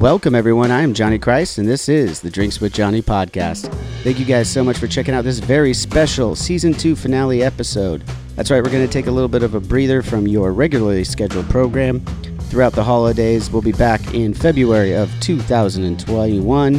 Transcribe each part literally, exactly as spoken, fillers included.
Welcome, everyone. I am Johnny Christ, and this is the Drinks with Johnny podcast. Thank you guys so much for checking out this very special Season two finale episode. That's right, we're going to take a little bit of a breather from your regularly scheduled program. Throughout the holidays, we'll be back in February of two thousand twenty-one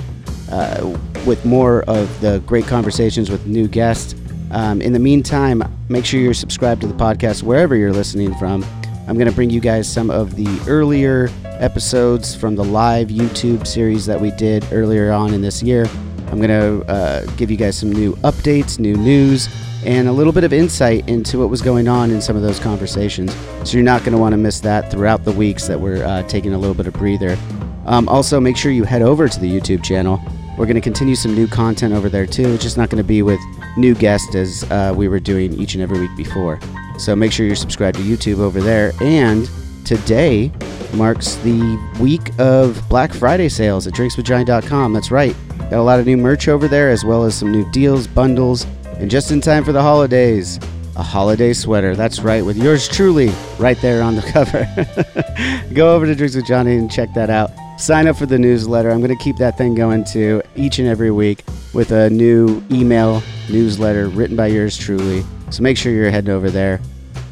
uh, with more of the great conversations with new guests. Um, in the meantime, make sure you're subscribed to the podcast wherever you're listening from. I'm going to bring you guys some of the earlier episodes from the live YouTube series that we did earlier on in this year. I'm going to uh, give you guys some new updates, new news, and a little bit of insight into what was going on in some of those conversations. So you're not going to want to miss that throughout the weeks that we're uh, taking a little bit of breather. Um, also, make sure you head over to the YouTube channel. We're going to continue some new content over there too. It's just not going to be with new guests as uh, we were doing each and every week before. So make sure you're subscribed to YouTube over there. And today marks the week of Black Friday sales at drinks with johnny dot com. That's right. Got a lot of new merch over there, as well as some new deals, bundles, and just in time for the holidays, a holiday sweater. That's right, with yours truly right there on the cover. Go over to Drinks with Johnny and check that out. Sign up for the newsletter. I'm going to keep that thing going too each and every week with a new email newsletter written by yours truly. So make sure you're heading over there.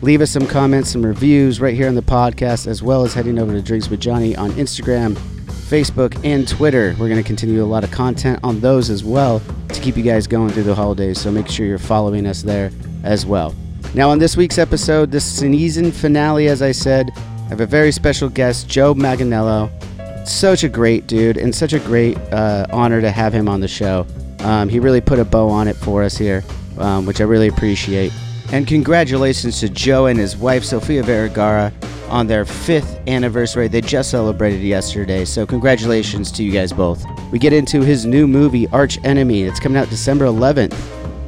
Leave us some comments, some reviews right here on the podcast, as well as heading over to Drinks with Johnny on Instagram, Facebook, and Twitter. We're going to continue a lot of content on those as well to keep you guys going through the holidays. So make sure you're following us there as well. Now on this week's episode, this season finale, as I said, I have a very special guest, Joe Manganiello. Such a great dude and such a great uh, honor to have him on the show. Um, he really put a bow on it for us here. Um, which I really appreciate. And congratulations to Joe and his wife, Sofia Vergara, on their fifth anniversary. They just celebrated yesterday, so congratulations to you guys both. We get into his new movie, Arch Enemy. It's coming out December eleventh.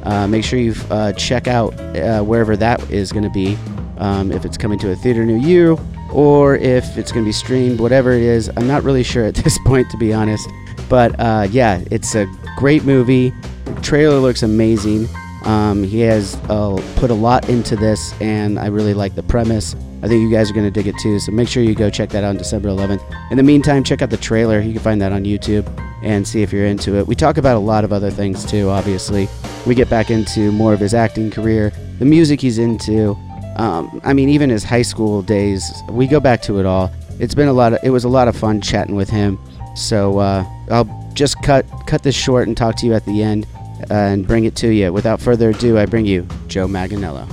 Uh, make sure you uh, check out uh, wherever that is going to be, um, if it's coming to a theater near you, or if it's going to be streamed, whatever it is. I'm not really sure at this point, to be honest. But uh, yeah, it's a great movie. The trailer looks amazing. Um, he has uh, put a lot into this, and I really like the premise. I think you guys are going to dig it too, so make sure you go check that out on December eleventh. In the meantime, check out the trailer. You can find that on YouTube and see if you're into it. We talk about a lot of other things too, obviously. We get back into more of his acting career, the music he's into. Um, I mean, even his high school days. We go back to it all. It's been a lot of, it was a lot of fun chatting with him. So uh, I'll just cut, cut this short and talk to you at the end. Uh, and bring it to you. Without further ado, I bring you Joe Manganiello.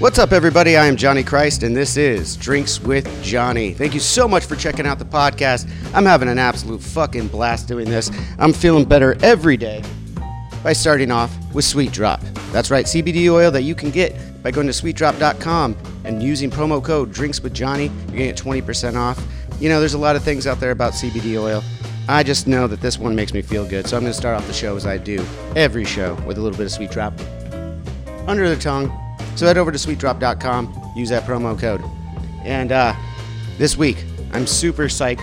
What's up, everybody? I am Johnny Christ, and this is Drinks with Johnny. Thank you so much for checking out the podcast. I'm having an absolute fucking blast doing this. I'm feeling better every day by starting off with Sweet Drop. That's right, C B D oil that you can get by going to sweet drop dot com and using promo code drinks with johnny. You're going to get twenty percent off. You know, there's a lot of things out there about C B D oil. I just know that this one makes me feel good, so I'm going to start off the show as I do every show with a little bit of Sweet Drop under the tongue. So head over to sweet drop dot com, use that promo code. And uh, this week, I'm super psyched.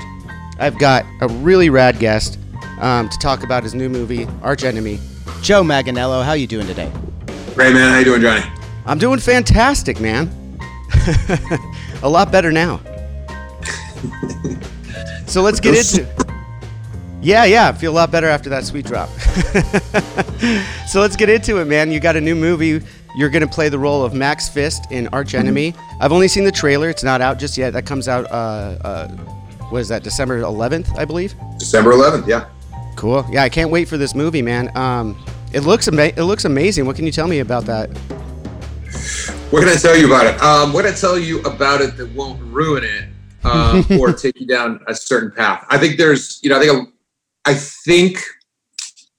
I've got a really rad guest um, to talk about his new movie, Arch Enemy. Joe Manganiello, how you doing today? Great, man. How you doing, Johnny? I'm doing fantastic, man. A lot better now. So let's get into it. Yeah, yeah, I feel a lot better after that Sweet Drop. So let's get into it, man. You got a new movie. You're going to play the role of Max Fist in Arch Enemy. Mm-hmm. I've only seen the trailer. It's not out just yet. That comes out, uh, uh, what is that, December eleventh, I believe? December eleventh, yeah. Cool. Yeah, I can't wait for this movie, man. Um, it looks ama- it looks amazing. What can you tell me about that? What can I tell you about it? Um, what can I tell you about it that won't ruin it uh, or take you down a certain path? I think there's, you know, I think, I think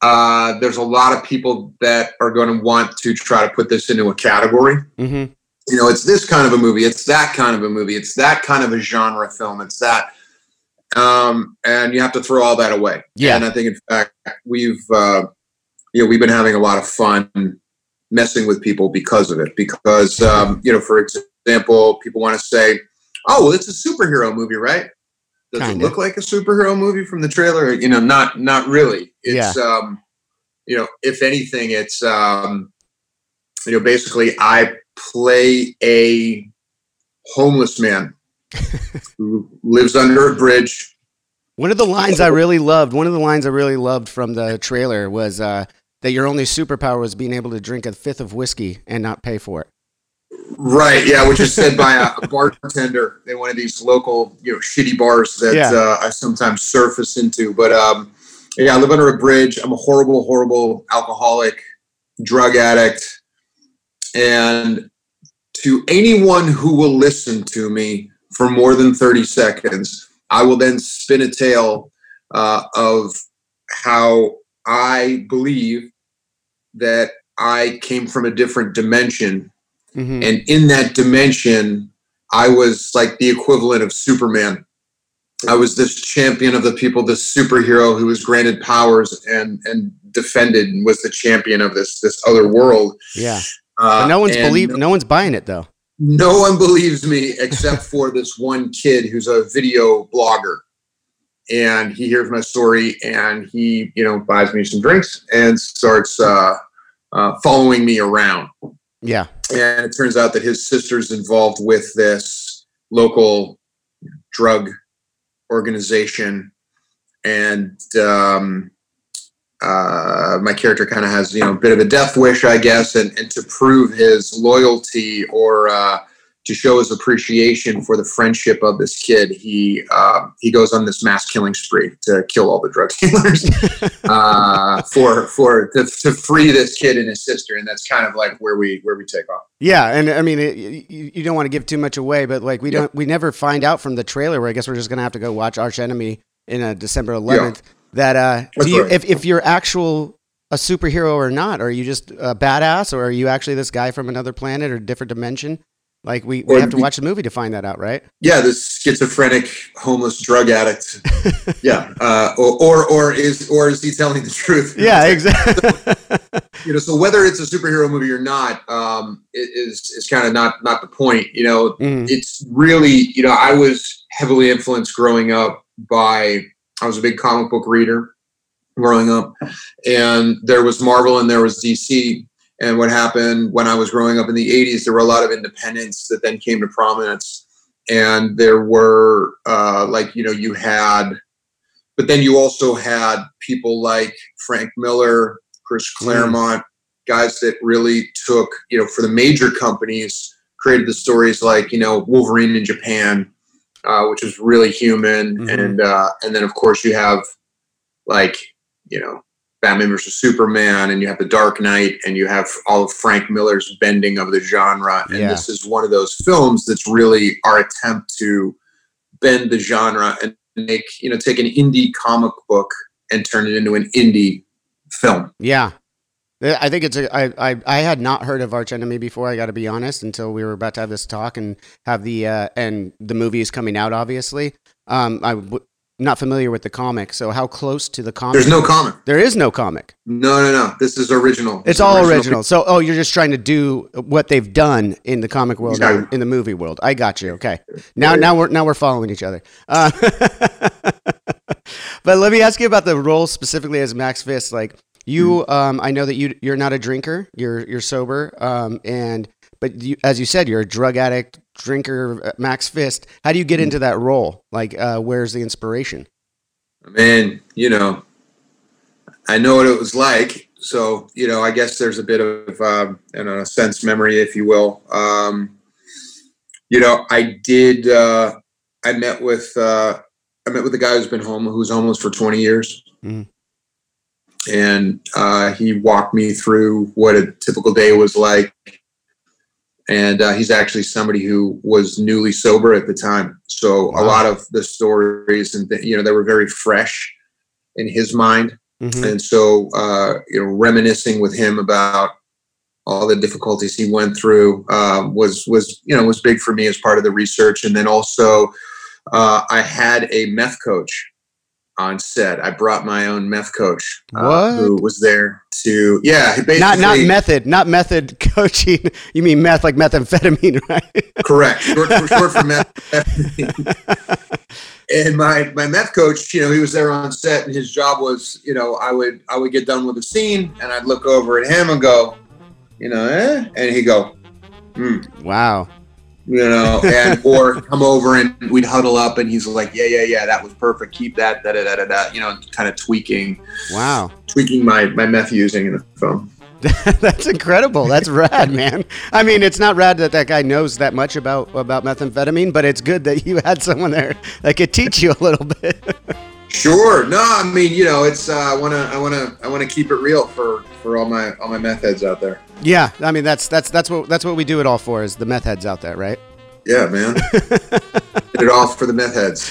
uh, there's a lot of people that are going to want to try to put this into a category. Mm-hmm. You know, it's this kind of a movie. It's that kind of a movie. It's that kind of a genre film. It's that. Um, and you have to throw all that away. Yeah. And I think, in fact, we've, uh, you know, we've been having a lot of fun messing with people because of it. Because, um, you know, for example, people want to say, oh, well, it's a superhero movie, right? Does Kinda. It look like a superhero movie from the trailer? You know, not, not really. It's, yeah. um, you know, if anything, it's, um, you know, basically I play a homeless man who lives under a bridge. One of the lines I really loved, one of the lines I really loved from the trailer was uh, that your only superpower was being able to drink a fifth of whiskey and not pay for it. Right, yeah, which is said by a, a bartender in one of these local, you know, shitty bars that yeah. uh, I sometimes surface into. But um, yeah, I live under a bridge. I'm a horrible, horrible alcoholic, drug addict. And to anyone who will listen to me for more than thirty seconds, I will then spin a tale uh, of how I believe that I came from a different dimension. Mm-hmm. And in that dimension, I was like the equivalent of Superman. I was this champion of the people, this superhero who was granted powers and, and defended and was the champion of this, this other world. Yeah. Uh, but no one's believe, no one's buying it though. No one believes me except for this one kid who's a video blogger, and he hears my story and he, you know, buys me some drinks and starts uh, uh, following me around. Yeah. And it turns out that his sister's involved with this local drug organization. And um, uh, my character kind of has, you know, a bit of a death wish, I guess. And, and to prove his loyalty or uh, to show his appreciation for the friendship of this kid, he uh, he goes on this mass killing spree to kill all the drug dealers uh, for for to, to free this kid and his sister. And that's kind of like where we where we take off. Yeah, and I mean, it, you, you don't want to give too much away, but like we yeah. don't we never find out from the trailer. Where I guess we're just gonna have to go watch Arch Enemy in uh, December eleventh. Yeah. That uh, do you, right. if if you're actual a superhero or not, are you just a badass, or are you actually this guy from another planet or different dimension? Like, we, we have to watch the movie to find that out, right? Yeah, this schizophrenic, homeless drug addict. yeah. Uh, or, or or is or is he telling the truth? Yeah, exactly. So, you know, so whether it's a superhero movie or not um, is, is kind of not, not the point. You know, mm. it's really, you know, I was heavily influenced growing up by, I was a big comic book reader growing up. And there was Marvel and there was D C. And what happened when I was growing up in the eighties, there were a lot of independents that then came to prominence. And there were, uh, like, you know, you had, but then you also had people like Frank Miller, Chris Claremont, mm-hmm. guys that really took, you know, for the major companies, created the stories like, you know, Wolverine in Japan, uh, which is really human. Mm-hmm. And, uh, and then, of course, you have, like, you know, Batman versus Superman, and you have The Dark Knight, and you have all of Frank Miller's bending of the genre. And yeah. this is one of those films that's really our attempt to bend the genre and make, you know, take an indie comic book and turn it into an indie film. Yeah. I think it's a, I, I, I had not heard of Arch Enemy before. I got to be honest, until we were about to have this talk and have the, uh, and the movie is coming out, obviously. Um, I would, not familiar with the comic, so how close to the comic? There's no comic. There is no comic. No, no, no. This is original. It's, it's all original. original. So, oh, you're just trying to do what they've done in the comic world, exactly. in the movie world. I got you. Okay. Now, now we're now we're following each other. Uh, but let me ask you about the role specifically as Max Fist. Like you, mm. um, I know that you you're not a drinker. You're you're sober. Um, and but you, as you said, you're a drug addict. Drinker Max Fist. How do you get into that role? Like, uh, where's the inspiration? Man, you know, I know what it was like. So, you know, I guess there's a bit of, uh, I don't know, sense memory, if you will. Um, you know, I did, uh, I met with, uh, I met with a guy who's been home, who's homeless for twenty years. Mm. And, uh, he walked me through what a typical day was like. And uh, he's actually somebody who was newly sober at the time. So wow. a lot of the stories, and th- you know, they were very fresh in his mind. Mm-hmm. And so, uh, you know, reminiscing with him about all the difficulties he went through uh, was, was, you know, was big for me as part of the research. And then also uh, I had a meth coach on set. I brought my own meth coach uh, who was there to, yeah. Not not method, not method coaching. You mean meth, like methamphetamine, right? Correct. Short, short for methamphetamine. And my, my meth coach, you know, he was there on set, and his job was, you know, I would I would get done with a scene, and I'd look over at him and go, you know, eh? And he'd go, hmm. Wow. You know, and or come over and we'd huddle up, and he's like, yeah, yeah, yeah, that was perfect. Keep that, da da da da da. You know, kind of tweaking. Wow. Tweaking my, my meth using in the film. That's incredible. That's rad, man. I mean, it's not rad that that guy knows that much about, about methamphetamine, but it's good that you had someone there that could teach you a little bit. Sure. No, I mean, you know, it's uh, I wanna, I wanna, I wanna keep it real for, for all my all my meth heads out there. Yeah, I mean, that's that's that's what that's what we do it all for, is the meth heads out there, right? Yeah, man. Did it all for the meth heads.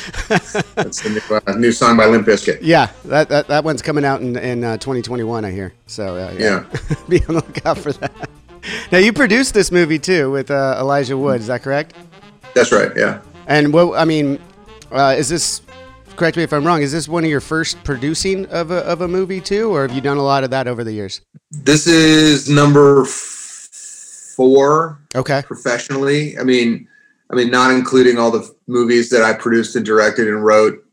That's the new, uh, new song by Limp Bizkit. Yeah, that, that that one's coming out in in uh, twenty twenty-one, I hear. So uh, yeah, yeah. Be on the lookout for that. Now, you produced this movie too with uh, Elijah Wood. Is that correct? That's right. Yeah. And what I mean uh, is this. Correct me if I'm wrong. Is this one of your first producing of a of a movie too, or have you done a lot of that over the years? This is number f- four. Okay. Professionally, I mean, I mean, not including all the f- movies that I produced and directed and wrote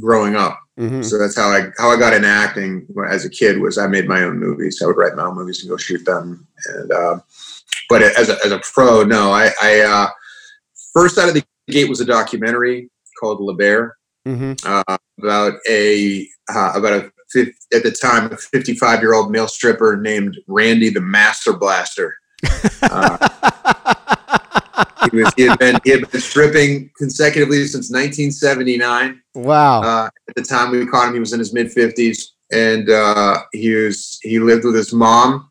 growing up. Mm-hmm. So that's how I how I got into acting as a kid, was I made my own movies. I would write my own movies and go shoot them. And uh, but as a, as a pro, no, I, I uh, first out of the gate was a documentary called La Bear. Mm-hmm. Uh, about a uh, about a at the time a fifty-five year old male stripper named Randy the Master Blaster. Uh, he was he had been he had been stripping consecutively since nineteen seventy-nine. Wow! Uh, at the time we caught him, he was in his mid fifties, and uh, he was he lived with his mom,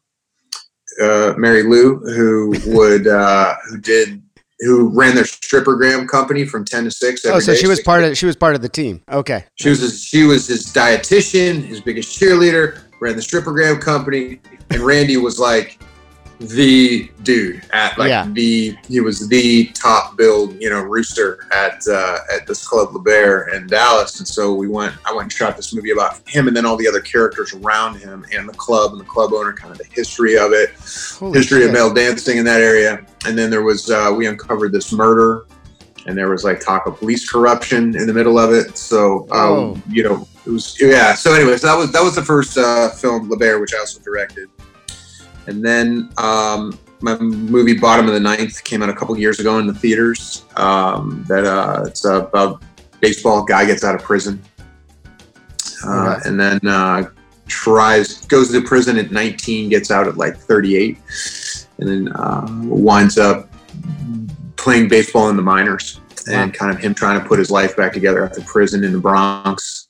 uh, Mary Lou, who would uh, who did. who ran their strippergram company from ten to six. Every oh, so day. she was part of she was part of the team. Okay, she was his, she was his dietitian, his biggest cheerleader. Ran the strippergram company, and Randy was like the dude at like yeah. the he was the top billed, you know, rooster at uh, at this club La Bear in Dallas. And so we went. I went and shot this movie about him, and then all the other characters around him, and the club and the club owner, kind of the history of it, Holy history shit. of male dancing in that area. And then there was, uh, we uncovered this murder, and there was like talk of police corruption in the middle of it. So, um, you know, it was, yeah. So anyways, that was, that was the first uh, film, La Bear, which I also directed. And then um, my movie Bottom of the Ninth came out a couple years ago in the theaters. Um, that uh, it's about baseball, guy gets out of prison. Uh, okay. And then uh, tries, goes to prison at nineteen, gets out at like thirty-eight. And then uh, winds up playing baseball in the minors, and wow. kind of him trying to put his life back together after prison in the Bronx.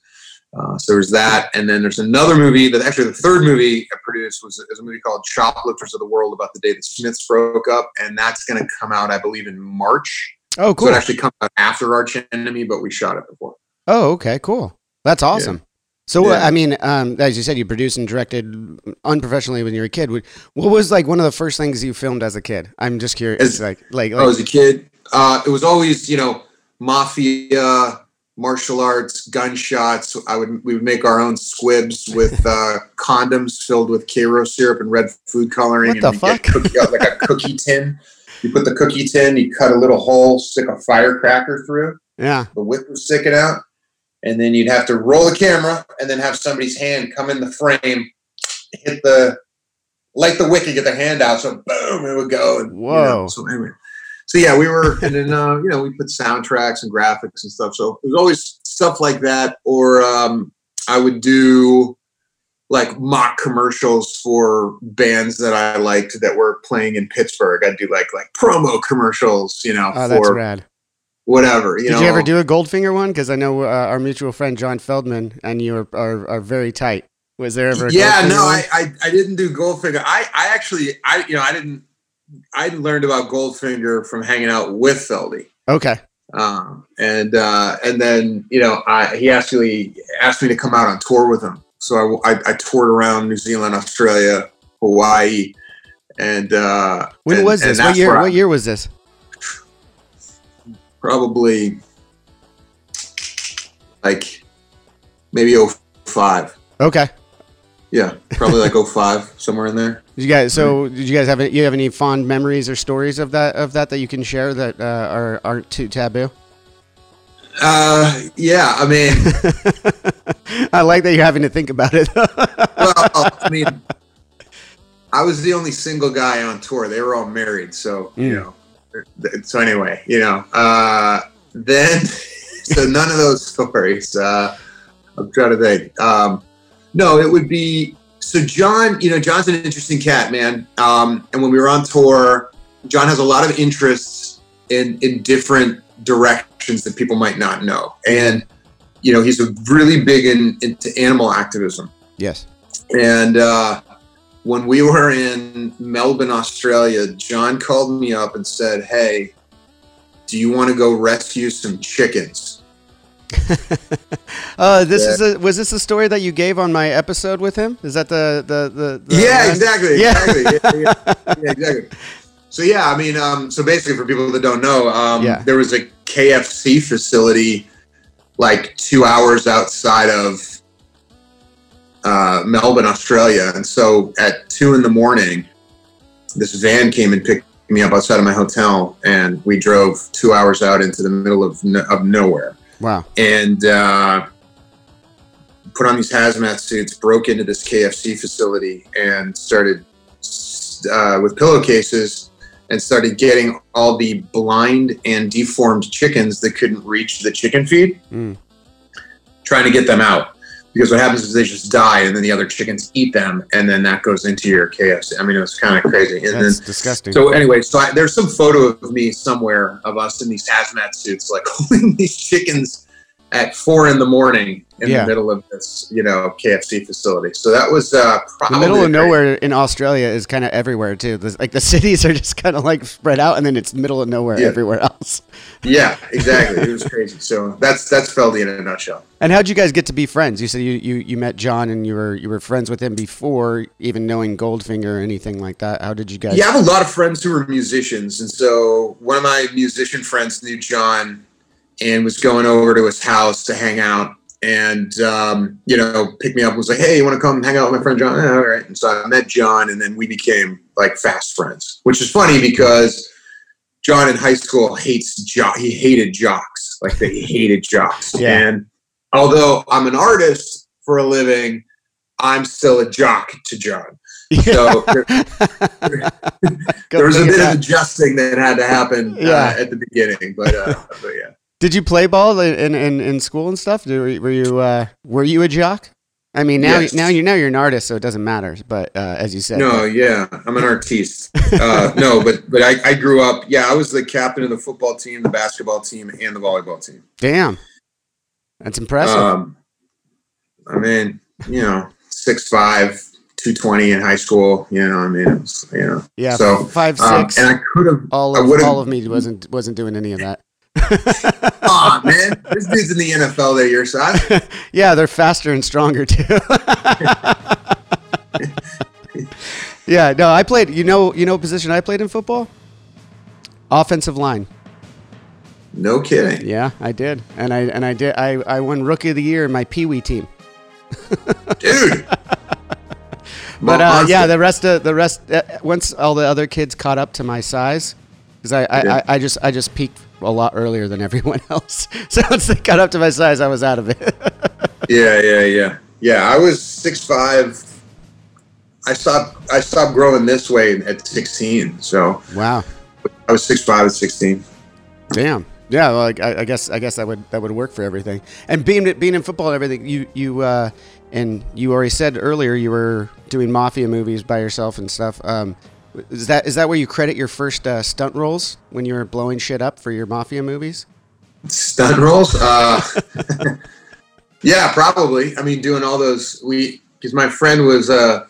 Uh, so there's that. And then there's another movie that actually the third movie I produced was, was a movie called Shoplifters of the World, about the day the Smiths broke up. And that's going to come out, I believe, in March. Oh, cool. So it actually comes out after Arch Enemy, but we shot it before. Oh, okay, cool. That's awesome. Yeah. So, yeah. I mean, um, as you said, you produced and directed unprofessionally when you were a kid. What was, like, one of the first things you filmed as a kid? I'm just curious. As, like, like, like, oh, as a kid, uh, it was always, you know, mafia, martial arts, gunshots. I would We would make our own squibs with uh, condoms filled with Karo syrup and red food coloring. What and the fuck? Get cookie out, like a cookie tin. You put the cookie tin, you cut a little hole, stick a firecracker through. Yeah. The whip was sticking out. And then you'd have to roll the camera, and then have somebody's hand come in the frame, hit the, light the wick, and get the hand out. So boom, it would go. And, whoa. You know, so anyway, so yeah, we were, and then uh, you know, we put soundtracks and graphics and stuff. So it was always stuff like that, or um, I would do like mock commercials for bands that I liked that were playing in Pittsburgh. I'd do like like promo commercials, you know. Oh, that's for, rad. Whatever. You Did know. you ever do a Goldfinger one? Because I know uh, our mutual friend John Feldman and you are are, are very tight. Was there ever? A yeah, Goldfinger no, one? I, I I didn't do Goldfinger. I I actually I you know I didn't I learned about Goldfinger from hanging out with Feldy. Okay. Um, and uh, and then, you know, I, he actually asked me to come out on tour with him. So I, I, I toured around New Zealand, Australia, Hawaii. And uh, when and, was this? What year? I, what year was this? Probably like maybe oh five. Okay. Yeah, probably like oh five, somewhere in there. Did you guys? So, did you guys have any, you have any fond memories or stories of that of that that you can share that uh, are aren't too taboo? Uh, yeah. I mean, I like that you're having to think about it. Well, I mean, I was the only single guy on tour. They were all married, so mm. you know. So anyway, you know. Uh, then, so none of those stories. Uh, I'm trying to think. Um, No, it would be, so John, you know, John's an interesting cat, man. Um, and when we were on tour, John has a lot of interests in, in different directions that people might not know. And, you know, he's a really big in, into animal activism. Yes. And uh, when we were in Melbourne, Australia, John called me up and said, hey, do you want to go rescue some chickens? uh this yeah. is a was this a story that you gave on my episode with him? Is that the the the, the yeah one? exactly yeah. exactly yeah, yeah. yeah exactly so yeah I mean um so basically for people that don't know um yeah. there was a K F C facility like two hours outside of uh Melbourne, Australia, and so at two in the morning this van came and picked me up outside of my hotel, and we drove two hours out into the middle of no- of nowhere. Wow. And uh, put on these hazmat suits, broke into this K F C facility and started uh, with pillowcases and started getting all the blind and deformed chickens that couldn't reach the chicken feed, mm. trying to get them out. Because what happens is they just die and then the other chickens eat them and then that goes into your K F C. I mean, it was kind of crazy. And That's then, disgusting. So anyway, so I, there's some photo of me somewhere of us in these hazmat suits, like holding these chickens at four in the morning in yeah. the middle of this, you know, K F C facility. So that was uh, probably... The middle of nowhere in Australia is kind of everywhere too. There's, like the cities are just kind of like spread out and then it's middle of nowhere yeah. everywhere else. Yeah, exactly. It was crazy. So that's that's Feldy in a nutshell. And how'd you guys get to be friends? You said you, you, you met John and you were you were friends with him before even knowing Goldfinger or anything like that. How did you guys... Yeah, I have a lot of friends who were musicians. And so one of my musician friends knew John and was going over to his house to hang out. And, um, you know, picked me up and was like, hey, you want to come hang out with my friend John? Yeah, all right. And so I met John and then we became like fast friends, which is funny because John in high school hates jo- he hated jocks. Like they hated jocks. Yeah. And although I'm an artist for a living, I'm still a jock to John. So there, there was a bit of adjusting that had to happen yeah. uh, at the beginning. But, uh, but yeah. Did you play ball in, in, in school and stuff? Were you were you, uh, were you a jock? I mean, now yes. now you know you're an artist, so it doesn't matter. But uh, as you said, no, yeah, I'm an artiste. uh, no, but but I, I grew up. Yeah, I was the captain of the football team, the basketball team, and the volleyball team. Damn, that's impressive. Um, I mean, you know, six five two twenty in high school, you know. I mean, it was, you know, yeah, so five six, um, and I could have all of all of me wasn't wasn't doing any of that. Aw, oh, man, this dude's in the N F L there, your side. Yeah, they're faster and stronger too. Yeah, no, I played. You know, you know, position I played in football. Offensive line. No kidding. Yeah, I did, and I and I did. I, I won Rookie of the Year in my Pee Wee team. Dude. But uh, yeah, the rest of the rest. Uh, once all the other kids caught up to my size, because I, I, I, I just I just peaked a lot earlier than everyone else. So once they got up to my size, I was out of it. yeah, yeah, yeah, yeah. I was six five. I stopped. I stopped growing this way at sixteen. So wow, I was six five at sixteen. Damn. Yeah. Well, I, I guess I guess that would that would work for everything. And being being in football and everything, you you uh, and you already said earlier you were doing mafia movies by yourself and stuff. Um, Is that is that where you credit your first uh, stunt roles when you were blowing shit up for your mafia movies? Stunt roles? Uh, yeah, probably. I mean, doing all those we because my friend was a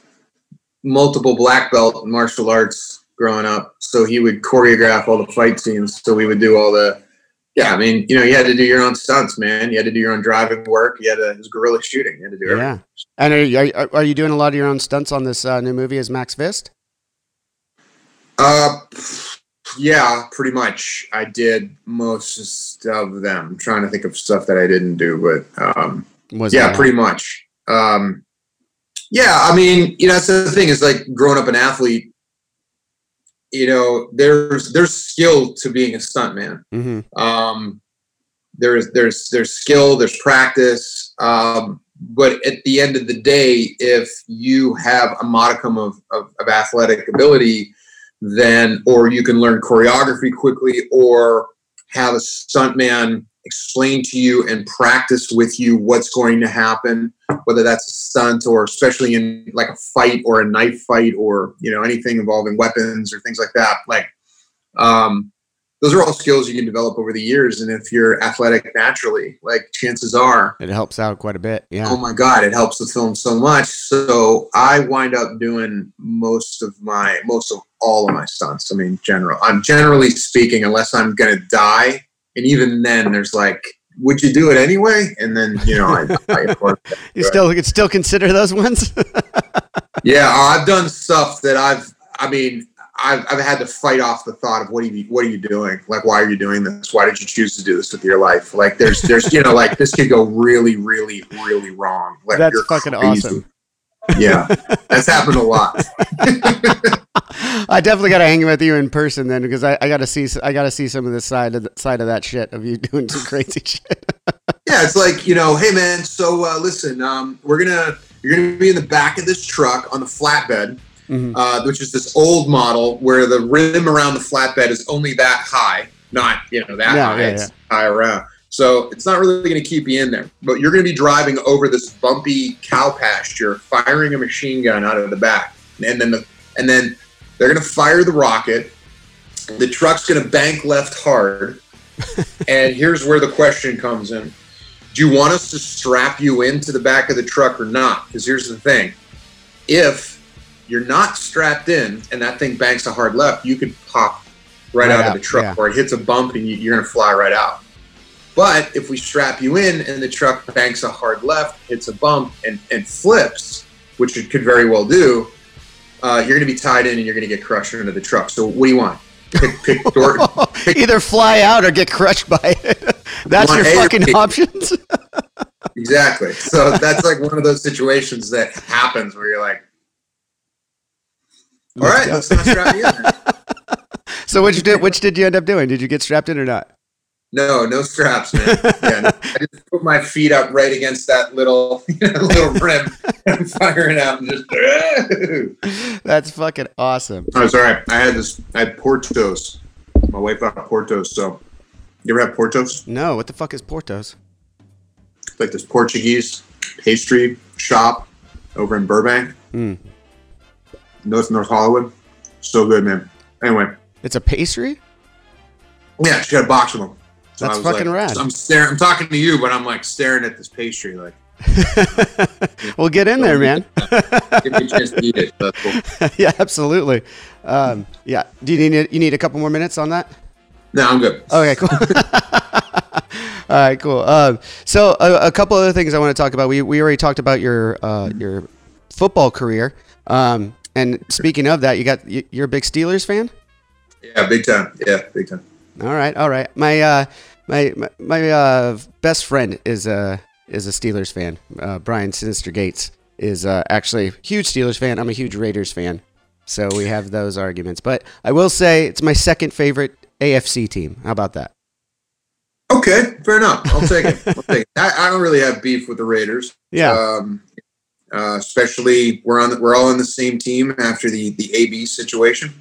multiple black belt in martial arts growing up, so he would choreograph all the fight scenes. So we would do all the, yeah, I mean, you know, you had to do your own stunts, man. You had to do your own driving work. You had to, it was guerrilla shooting. You had to do everything. Yeah. And are you, are, are you doing a lot of your own stunts on this uh, new movie as Max Fist? Uh, yeah, pretty much. I did most of them. I'm trying to think of stuff that I didn't do, but um, Was yeah, that? pretty much. Um, yeah, I mean, you know, that's the thing is like growing up an athlete, you know, there's there's skill to being a stuntman. Mm-hmm. Um, there's there's there's skill, there's practice. Um, but at the end of the day, if you have a modicum of, of, of athletic ability, then or you can learn choreography quickly, or have a stuntman explain to you and practice with you what's going to happen, whether that's a stunt or especially in like a fight or a knife fight or, you know, anything involving weapons or things like that. Like, um, those are all skills you can develop over the years. And if you're athletic naturally, like chances are it helps out quite a bit. Yeah. Oh my God. It helps the film so much. So I wind up doing most of my, most of all of my stunts. I mean, general, I'm generally speaking, unless I'm going to die. And even then, there's like, would you do it anyway? And then, you know, I, I of course, you still could still consider those ones. Yeah, uh, I've done stuff that I've. I mean, I've I've had to fight off the thought of what are you what are you doing? Like, why are you doing this? Why did you choose to do this with your life? Like, there's there's you know, like this could go really, really, really wrong. Like, that's you're fucking crazy. Awesome. Yeah, that's happened a lot. I definitely got to hang with you in person then, because I, I got to see I got to see some of this side of the, side of that shit of you doing some crazy shit. Yeah, it's like, you know, hey man, so uh, listen, um, we're gonna you're gonna be in the back of this truck on the flatbed, mm-hmm. uh, which is this old model where the rim around the flatbed is only that high, not you know that yeah, high, yeah, it's yeah. high around. So it's not really going to keep you in there, but you're going to be driving over this bumpy cow pasture, firing a machine gun out of the back, and then the, and then they're going to fire the rocket. The truck's going to bank left hard, and here's where the question comes in: do you want us to strap you into the back of the truck or not? Because here's the thing: if you're not strapped in and that thing banks a hard left, you could pop right, right out, out of the truck, yeah. or it hits a bump and you, you're going to fly right out. But if we strap you in and the truck banks a hard left, hits a bump, and, and flips, which it could very well do, uh, you're going to be tied in and you're going to get crushed under the truck. So what do you want? Pick, pick, door, pick either fly out or get crushed by it. That's your fucking options. Exactly. So that's like one of those situations that happens where you're like, all right, let's not strap you in. So which did, which did you end up doing? Did you get strapped in or not? No, no straps, man. Yeah, no. I just put my feet up right against that little, you know, little rim and I'm firing out and just. Whoa. That's fucking awesome. I was all right. I had this. I had Portos. My wife bought Portos. So, you ever have Portos? No. What the fuck is Portos? It's like this Portuguese pastry shop over in Burbank, mm. North North Hollywood. So good, man. Anyway, it's a pastry. Yeah, she had a box of them. So that's fucking like, rad. I'm staring. I'm talking to you, but I'm like staring at this pastry. Like, well, get in so there, man. Give me a chance to eat it. So that's cool. Yeah, absolutely. Um, yeah. Do you need you need a couple more minutes on that? No, I'm good. Okay, cool. All right, cool. Um, so a, a couple other things I want to talk about. We we already talked about your uh, your football career. Um, and speaking of that, you got you're a big Steelers fan? Yeah, big time. Yeah, big time. All right, all right. My uh, my my, my uh, best friend is a is a Steelers fan. Uh, Brian Sinister Gates is uh, actually a huge Steelers fan. I'm a huge Raiders fan, so we have those arguments. But I will say it's my second favorite A F C team. How about that? Okay, fair enough. I'll take it. I'll take it. I, I don't really have beef with the Raiders. Yeah. Um, uh, especially we're on the, we're all on the same team after the the A B situation.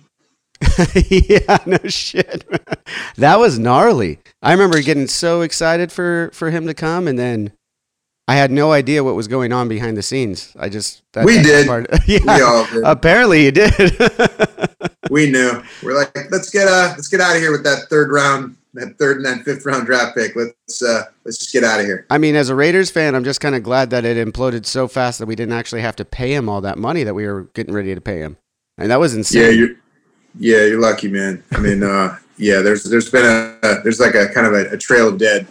Yeah, no shit. That was gnarly. I remember getting so excited for, for him to come, and then I had no idea what was going on behind the scenes. I just that, we did. Part, yeah, we all did. Apparently, you did. We knew. We're like, let's get uh, let's get out of here with that third round, that third and that fifth round draft pick. Let's uh, let's just get out of here. I mean, as a Raiders fan, I'm just kind of glad that it imploded so fast that we didn't actually have to pay him all that money that we were getting ready to pay him, and that was insane. Yeah, you're Yeah, you're lucky, man. I mean, uh, yeah, there's there's been a there's like a kind of a, a trail of dead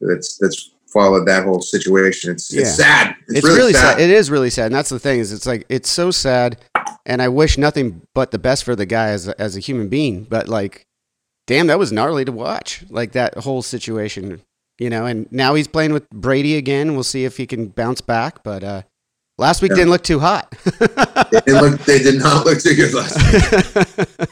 that's that's followed that whole situation. It's yeah. it's sad. It's, it's really, really sad. sad. It is really sad, and that's the thing is it's like it's so sad, and I wish nothing but the best for the guy as a, as a human being. But like, damn, that was gnarly to watch. Like that whole situation, you know. And now he's playing with Brady again. We'll see if he can bounce back, but. uh Last week yeah. didn't look too hot. they, didn't look, they did not look too good last week.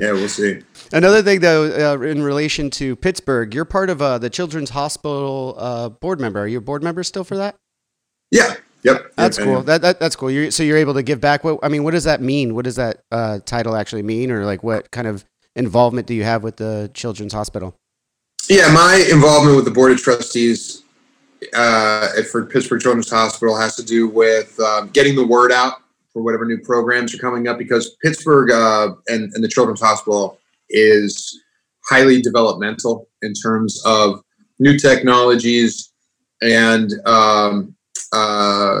Yeah, we'll see. Another thing, though, uh, in relation to Pittsburgh, you're part of uh, the Children's Hospital uh, board member. Are you a board member still for that? Yeah. Yep. That's yep. cool. That, that that's cool. You're, so you're able to give back. What I mean, what does that mean? What does that uh, title actually mean, or like what kind of involvement do you have with the Children's Hospital? Yeah, my involvement with the Board of Trustees. Uh, for Pittsburgh Children's Hospital has to do with um, getting the word out for whatever new programs are coming up, because Pittsburgh uh, and, and the Children's Hospital is highly developmental in terms of new technologies. And, um, uh,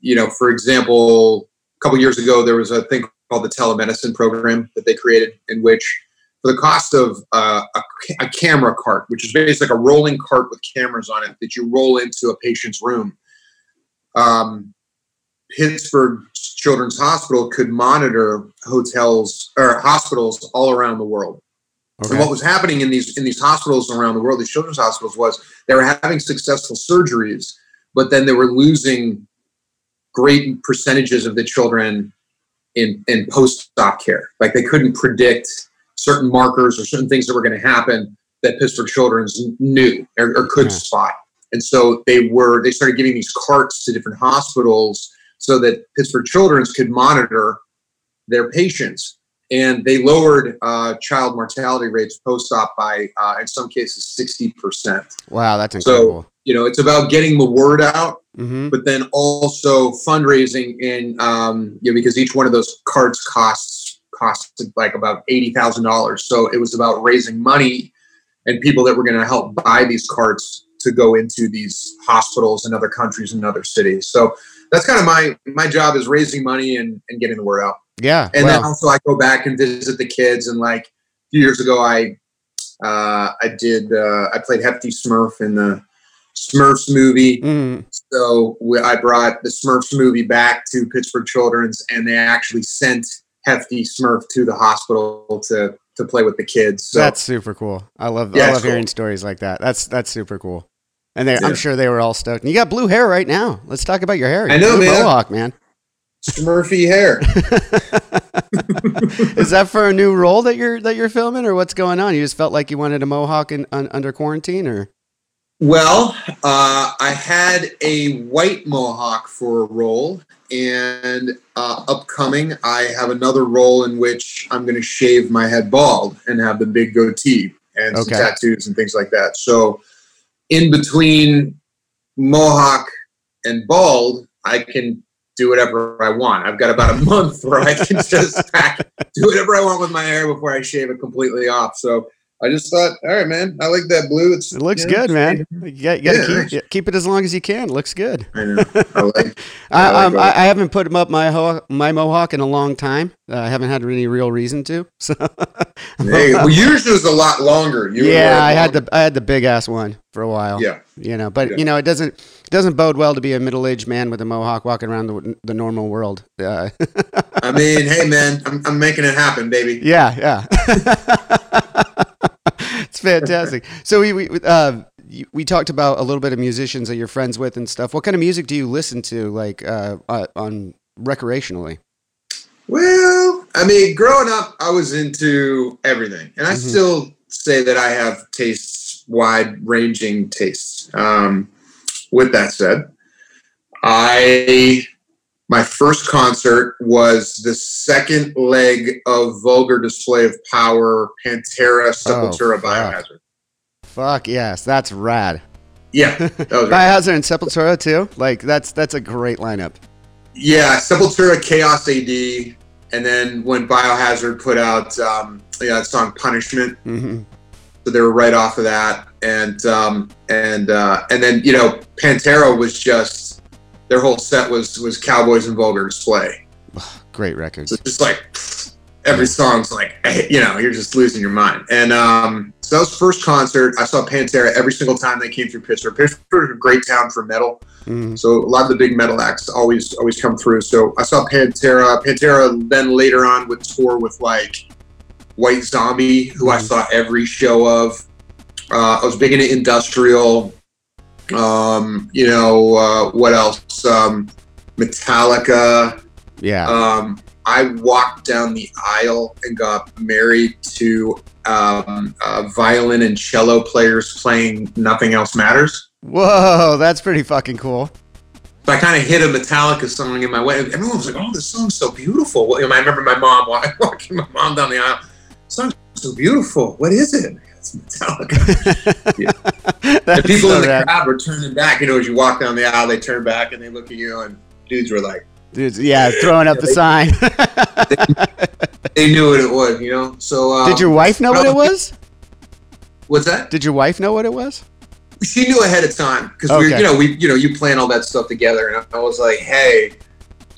you know, for example, a couple years ago, there was a thing called the telemedicine program that they created, in which for the cost of uh, a, a camera cart, which is basically like a rolling cart with cameras on it that you roll into a patient's room, um, Pittsburgh Children's Hospital could monitor hotels or hospitals all around the world. Okay. And what was happening in these in these hospitals around the world, these children's hospitals, was they were having successful surgeries, but then they were losing great percentages of the children in in post-op care. Like they couldn't predict certain markers or certain things that were going to happen that Pittsburgh Children's knew or, or could yeah. spot. And so they were, they started giving these carts to different hospitals so that Pittsburgh Children's could monitor their patients. And they lowered uh, child mortality rates post-op by, uh, in some cases, sixty percent. Wow, that's incredible. So, you know, it's about getting the word out, mm-hmm. but then also fundraising and, um, you know, because each one of those carts costs costed like about eighty thousand dollars. So it was about raising money and people that were going to help buy these carts to go into these hospitals in other countries and other cities. So that's kind of my, my job is raising money and, and getting the word out. Yeah. And wow. then also I go back and visit the kids. And like a few years ago, I, uh, I did, uh, I played Hefty Smurf in the Smurfs movie. Mm. So we, I brought the Smurfs movie back to Pittsburgh Children's, and they actually sent Hefty Smurf to the hospital to to play with the kids. So that's super cool. I love yeah, I love hearing cool. stories like that. That's that's super cool. And they, yeah. I'm sure they were all stoked. And you got blue hair right now. Let's talk about your hair. You I know, man. Mohawk, man. Smurfy hair. Is that for a new role that you're that you're filming, or what's going on? You just felt like you wanted a mohawk in, un, under quarantine, or? Well, uh, I had a white mohawk for a role, and uh, upcoming, I have another role in which I'm going to shave my head bald and have the big goatee and okay. some tattoos and things like that. So in between mohawk and bald, I can do whatever I want. I've got about a month where I can just pack, do whatever I want with my hair before I shave it completely off. So I just thought, all right, man, I like that blue. It's, it looks you know, good, man. You got, you got yeah, to keep, nice. keep it as long as you can. It looks good. I know. I like, I, I, um, like I, I haven't put up my ho- my mohawk in a long time. Uh, I haven't had any real reason to. So, hey, well, yours was a lot longer. You yeah, I longer. had the I had the big ass one for a while. Yeah, you know, but yeah. you know, it doesn't it doesn't bode well to be a middle aged man with a mohawk walking around the, the normal world. Uh, I mean, hey, man, I'm I'm making it happen, baby. Yeah, yeah. It's fantastic. So we we uh, we talked about a little bit of musicians that you're friends with and stuff. What kind of music do you listen to, like uh, on recreationally? Well, I mean, growing up, I was into everything, and I mm-hmm. still say that I have tastes, wide-ranging tastes. Um, with that said, I my first concert was the second leg of Vulgar Display of Power, Pantera, Sepultura, oh, fuck. Biohazard. Fuck yes, that's rad. Yeah, that was rad. Biohazard and Sepultura too. Like that's that's a great lineup. Yeah, Sepultura, Chaos A D, and then when Biohazard put out um, yeah, that song Punishment, mm-hmm. so they were right off of that, and um, and uh, and then you know Pantera was just. Their whole set was was Cowboys and Vulgar Display. Great records. So just like every song's like, you know, you're just losing your mind. And um, so that was the first concert. I saw Pantera every single time they came through Pittsburgh. Pittsburgh is a great town for metal. Mm-hmm. So a lot of the big metal acts always always come through. So I saw Pantera. Pantera then later on would tour with like White Zombie, who mm-hmm. I saw every show of. Uh, I was big into industrial. Um, you know, uh, what else? Um, Metallica. Yeah. Um, I walked down the aisle and got married to um, uh, violin and cello players playing Nothing Else Matters. Whoa, that's pretty fucking cool. So I kind of hit a Metallica song in my way. Everyone was like, oh, this song's so beautiful. Well, you know, I remember my mom walking my mom down the aisle. This song's so beautiful. What is it? It's Metallica. Yeah. The people so in the bad. crowd were turning back. You know, as you walk down the aisle, they turn back and they look at you, and dudes were like, Dudes, yeah, throwing up yeah, the they, sign. they, they knew what it was, you know. So um, did your wife know probably, what it was? What's that? Did your wife know what it was? She knew ahead of time because okay. we, you know, we, you know, you plan all that stuff together. And I was like, hey,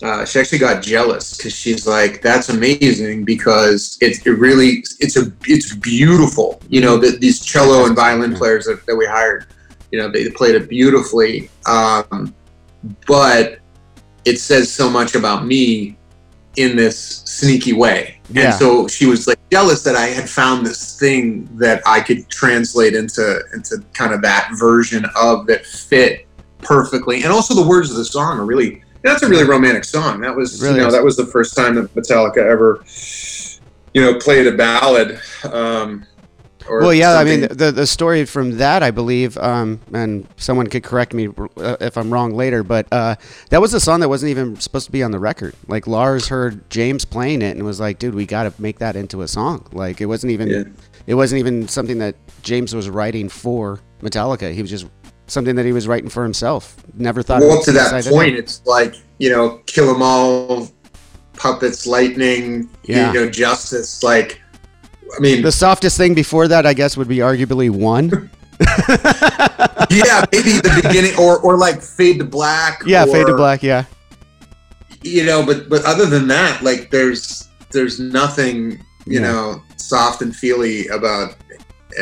uh, she actually got jealous because she's like, that's amazing because it's it really, it's a, it's beautiful, you know, that these cello and violin players that, that we hired, you know, they played it beautifully, um, but. It says so much about me in this sneaky way. Yeah. And so she was like jealous that I had found this thing that I could translate into into kind of that version of that fit perfectly. And also the words of the song are really, that's a really romantic song. That was, really you know, is. that was the first time that Metallica ever, you know, played a ballad. Um, Or well, yeah, something. I mean, the the story from that, I believe, um, and someone could correct me uh, if I'm wrong later, but uh, that was a song that wasn't even supposed to be on the record. Like, Lars heard James playing it and was like, dude, we got to make that into a song. Like, it wasn't even yeah. it wasn't even something that James was writing for Metallica. He was just something that he was writing for himself. Never thought well, up to that point, it's like, you know, Kill 'Em All, Puppets, Lightning, yeah. you know, Justice, like, I mean, the softest thing before that, I guess, would be arguably One. yeah, maybe the beginning, or or like Fade to Black. Yeah, or, Fade to Black. Yeah. You know, but but other than that, like there's there's nothing you yeah. know soft and feely about.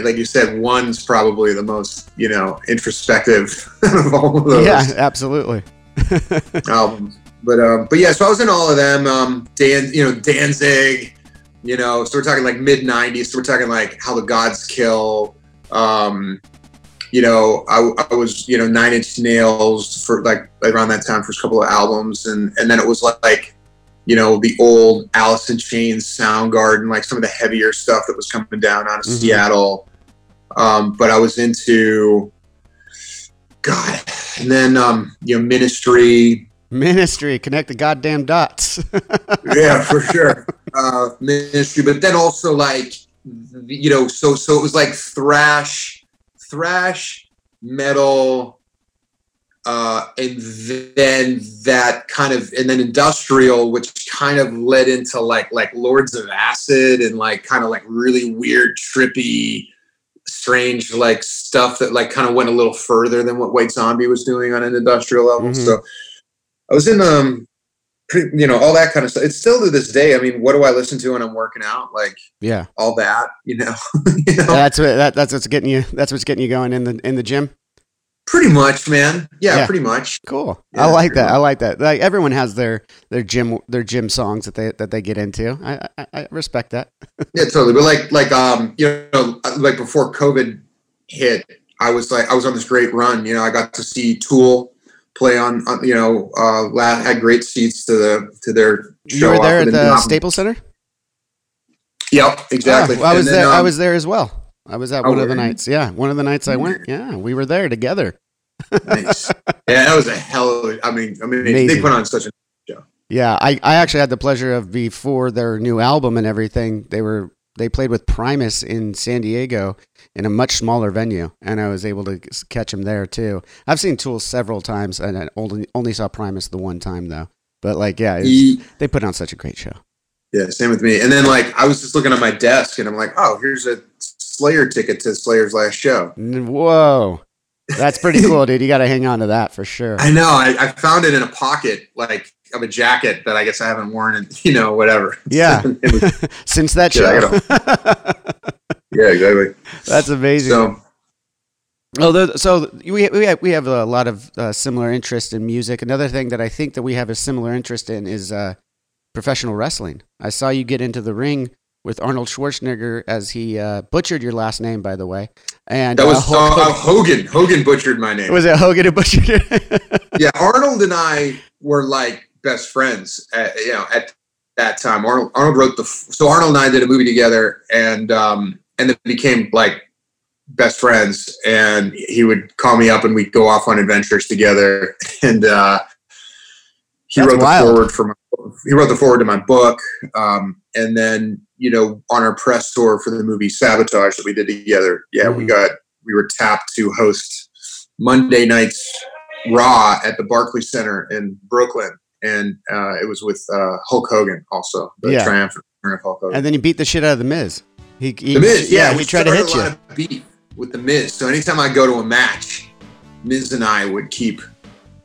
Like you said, One's probably the most you know introspective of all of those. Yeah, absolutely. albums, but um, but yeah, so I was in all of them. Um, Dan, you know, Danzig. You know, so we're talking like mid nineties. So we're talking like How the Gods Kill. Um, you know, I, I was you know Nine Inch Nails for like around that time for a couple of albums, and and then it was like, like you know the old Alice in Chains, Soundgarden, like some of the heavier stuff that was coming down out of mm-hmm. Seattle. Um, but I was into God, and then um, you know Ministry. Ministry, connect the goddamn dots. yeah, for sure. Uh, ministry, but then also like, you know, so so it was like thrash, thrash, metal, uh, and then that kind of, and then industrial, which kind of led into like like Lords of Acid and like kind of like really weird, trippy, strange like stuff that like kind of went a little further than what White Zombie was doing on an industrial level. Mm-hmm. So. I was in, um, pretty, you know, all that kind of stuff. It's still to this day. I mean, what do I listen to when I'm working out? Like, yeah, all that, you know. you know? That's what that, that's what's getting you. That's what's getting you going in the in the gym. Pretty much, man. Yeah, yeah. pretty much. Cool. Yeah, I like that. Much. I like that. Like everyone has their their gym their gym songs that they that they get into. I I, I respect that. yeah, totally. But like like um you know like before COVID hit, I was like I was on this great run. You know, I got to see Tool. Play on, on, you know, uh, last, had great seats to the to their show. You were there at the Staples Center? Yep, exactly. Yeah, well, I was then, there. Um, I was there as well. I was at I one went. of the nights. Yeah, one of the nights I went. Yeah, we were there together. Nice. Yeah, that was a hell of. I mean, I mean, Amazing. They put on such a show. Yeah, I, I actually had the pleasure of before their new album and everything. They were they played with Primus in San Diego. In a much smaller venue, and I was able to catch him there too. I've seen Tool several times, and I only, only saw Primus the one time though. But like, yeah, he, they put on such a great show. Yeah, same with me. And then like, I was just looking at my desk, and I'm like, oh, here's a Slayer ticket to Slayer's last show. Whoa, that's pretty cool, dude. You got to hang on to that for sure. I know. I, I found it in a pocket, like of a jacket that I guess I haven't worn in, you know, whatever. Yeah. was, Since that show. Yeah, exactly. That's amazing. So, Although, so we we have, we have a lot of uh, similar interest in music. Another thing that I think that we have a similar interest in is uh, professional wrestling. I saw you get into the ring with Arnold Schwarzenegger, as he uh, butchered your last name, by the way. And that was uh, Hulk, uh, Hogan. Hogan butchered my name. Was it Hogan who butchered it? Yeah, Arnold and I were like best friends. At, you know, at that time, Arnold Arnold wrote the so Arnold and I did a movie together, and um, and then became like best friends, and he would call me up and we'd go off on adventures together. And uh, he That's wrote the wild. forward for my, he wrote the forward to my book. Um, and then, you know, on our press tour for the movie Sabotage that we did together. Yeah. Mm-hmm. We got, we were tapped to host Monday night's Raw at the Barclays Center in Brooklyn. And uh, it was with uh, Hulk Hogan also, the yeah. triumphant return of Hulk Hogan. And then he beat the shit out of the Miz. He, he, the Miz, yeah. yeah we tried to hit you. Beat. With the Miz, so anytime I go to a match, Miz and I would keep,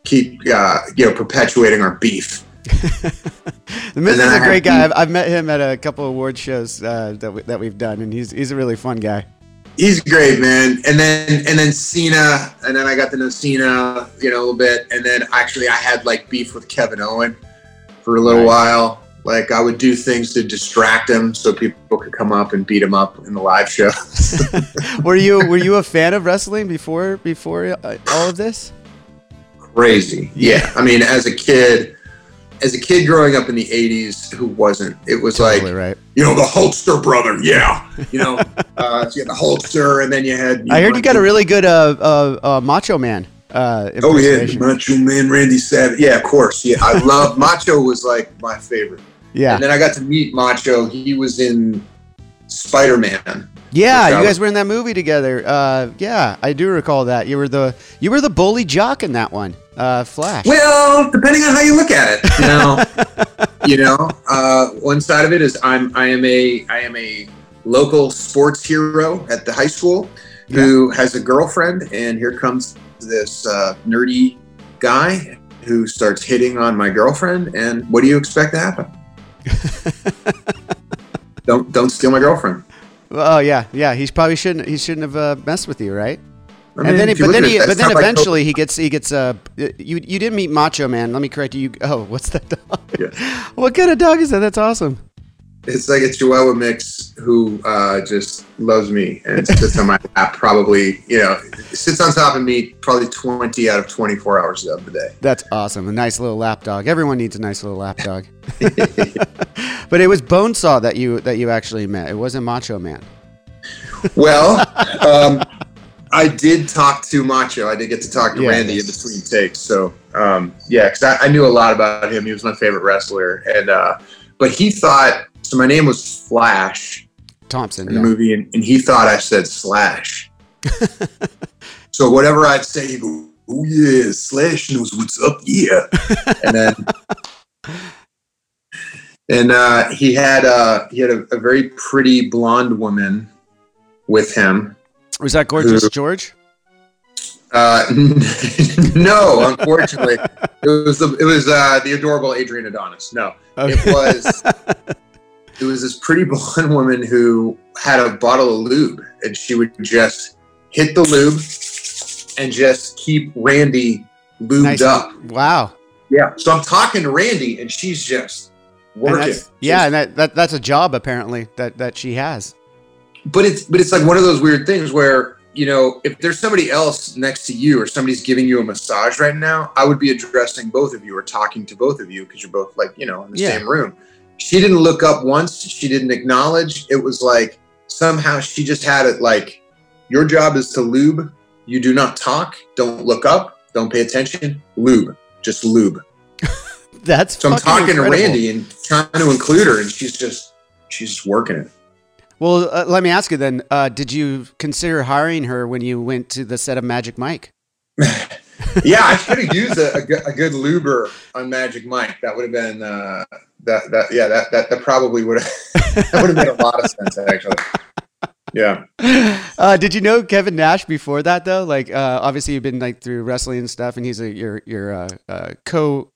keep uh, you know, perpetuating our beef. The Miz is a great guy. I've, I've met him at a couple award shows uh, that we, that we've done, and he's he's a really fun guy. He's great, man. And then and then Cena, and then I got to know Cena, you know, a little bit, and then actually I had like beef with Kevin Owen for a little right. while. Like, I would do things to distract him so people could come up and beat him up in the live show. Were you were you a fan of wrestling before before all of this? Crazy. Yeah. yeah. I mean, as a kid, as a kid growing up in the eighties, who wasn't? It was totally like, right. you know, the Hulkster brother. Yeah. You know, uh, so you had the Hulkster, and then you had... You I heard you got a really good uh, uh, uh, Macho Man. Uh, oh, yeah. Macho Man, Randy Savage. Yeah, of course. Yeah. I love... Macho was like my favorite. Yeah, and then I got to meet Macho. He was in Spider-Man. Yeah, you guys were in that movie together. Uh, yeah, I do recall that. You were the you were the bully jock in that one, uh, Flash. Well, depending on how you look at it, you know, you know. Uh, one side of it is I'm I am a I am a local sports hero at the high school yeah. who has a girlfriend, and here comes this uh, nerdy guy who starts hitting on my girlfriend. And what do you expect to happen? don't don't steal my girlfriend. Oh yeah, yeah. He probably shouldn't. He shouldn't have uh, messed with you, right? I mean, and then, he, but then, he, it, but then eventually like he gets he gets a. Uh, you you didn't meet Macho Man. Let me correct you. you oh, what's that dog? Yeah. What kind of dog is that? That's awesome. It's like a Chihuahua mix who uh, just loves me and sits on my lap. Probably, you know, sits on top of me probably twenty out of twenty-four hours of the day. That's awesome. A nice little lap dog. Everyone needs a nice little lap dog. But it was Bonesaw that you that you actually met. It wasn't Macho Man. Well, um, I did talk to Macho. I did get to talk to yeah, Randy in between takes. So um, yeah, because I, I knew a lot about him. He was my favorite wrestler, and uh, but he thought. So my name was Flash Thompson in the yeah. movie, and, and he thought I said Slash. So whatever I'd say, he'd go, oh yeah, Slash knows what's up, yeah. And then, and uh, he had uh, he had a, a very pretty blonde woman with him. Was that Gorgeous who, George? Uh, no, unfortunately, it was the it was uh, the adorable Adrian Adonis. No, okay. It was. It was this pretty blonde woman who had a bottle of lube, and she would just hit the lube and just keep Randy lubed nice. up. Wow. Yeah. So I'm talking to Randy, and she's just working. And that's, yeah, she's, and that, that that's a job apparently that, that she has. But it's but it's like one of those weird things where, you know, if there's somebody else next to you or somebody's giving you a massage right now, I would be addressing both of you or talking to both of you because you're both like, you know, in the yeah. same room. She didn't look up once. She didn't acknowledge. It was like somehow she just had it like, your job is to lube. You do not talk. Don't look up. Don't pay attention. Lube. Just lube. That's so I'm talking incredible. to Randy and trying to include her, and she's just she's just working it. Well, uh, let me ask you then. Uh, did you consider hiring her when you went to the set of Magic Mike? Yeah, I should have used a, a, a good luber on Magic Mike. That would have been uh, that that yeah that that, that probably would have that would have made a lot of sense actually. Yeah. Uh, did you know Kevin Nash before that though? Like uh, obviously you've been like through wrestling and stuff, and he's a, your your uh, uh, co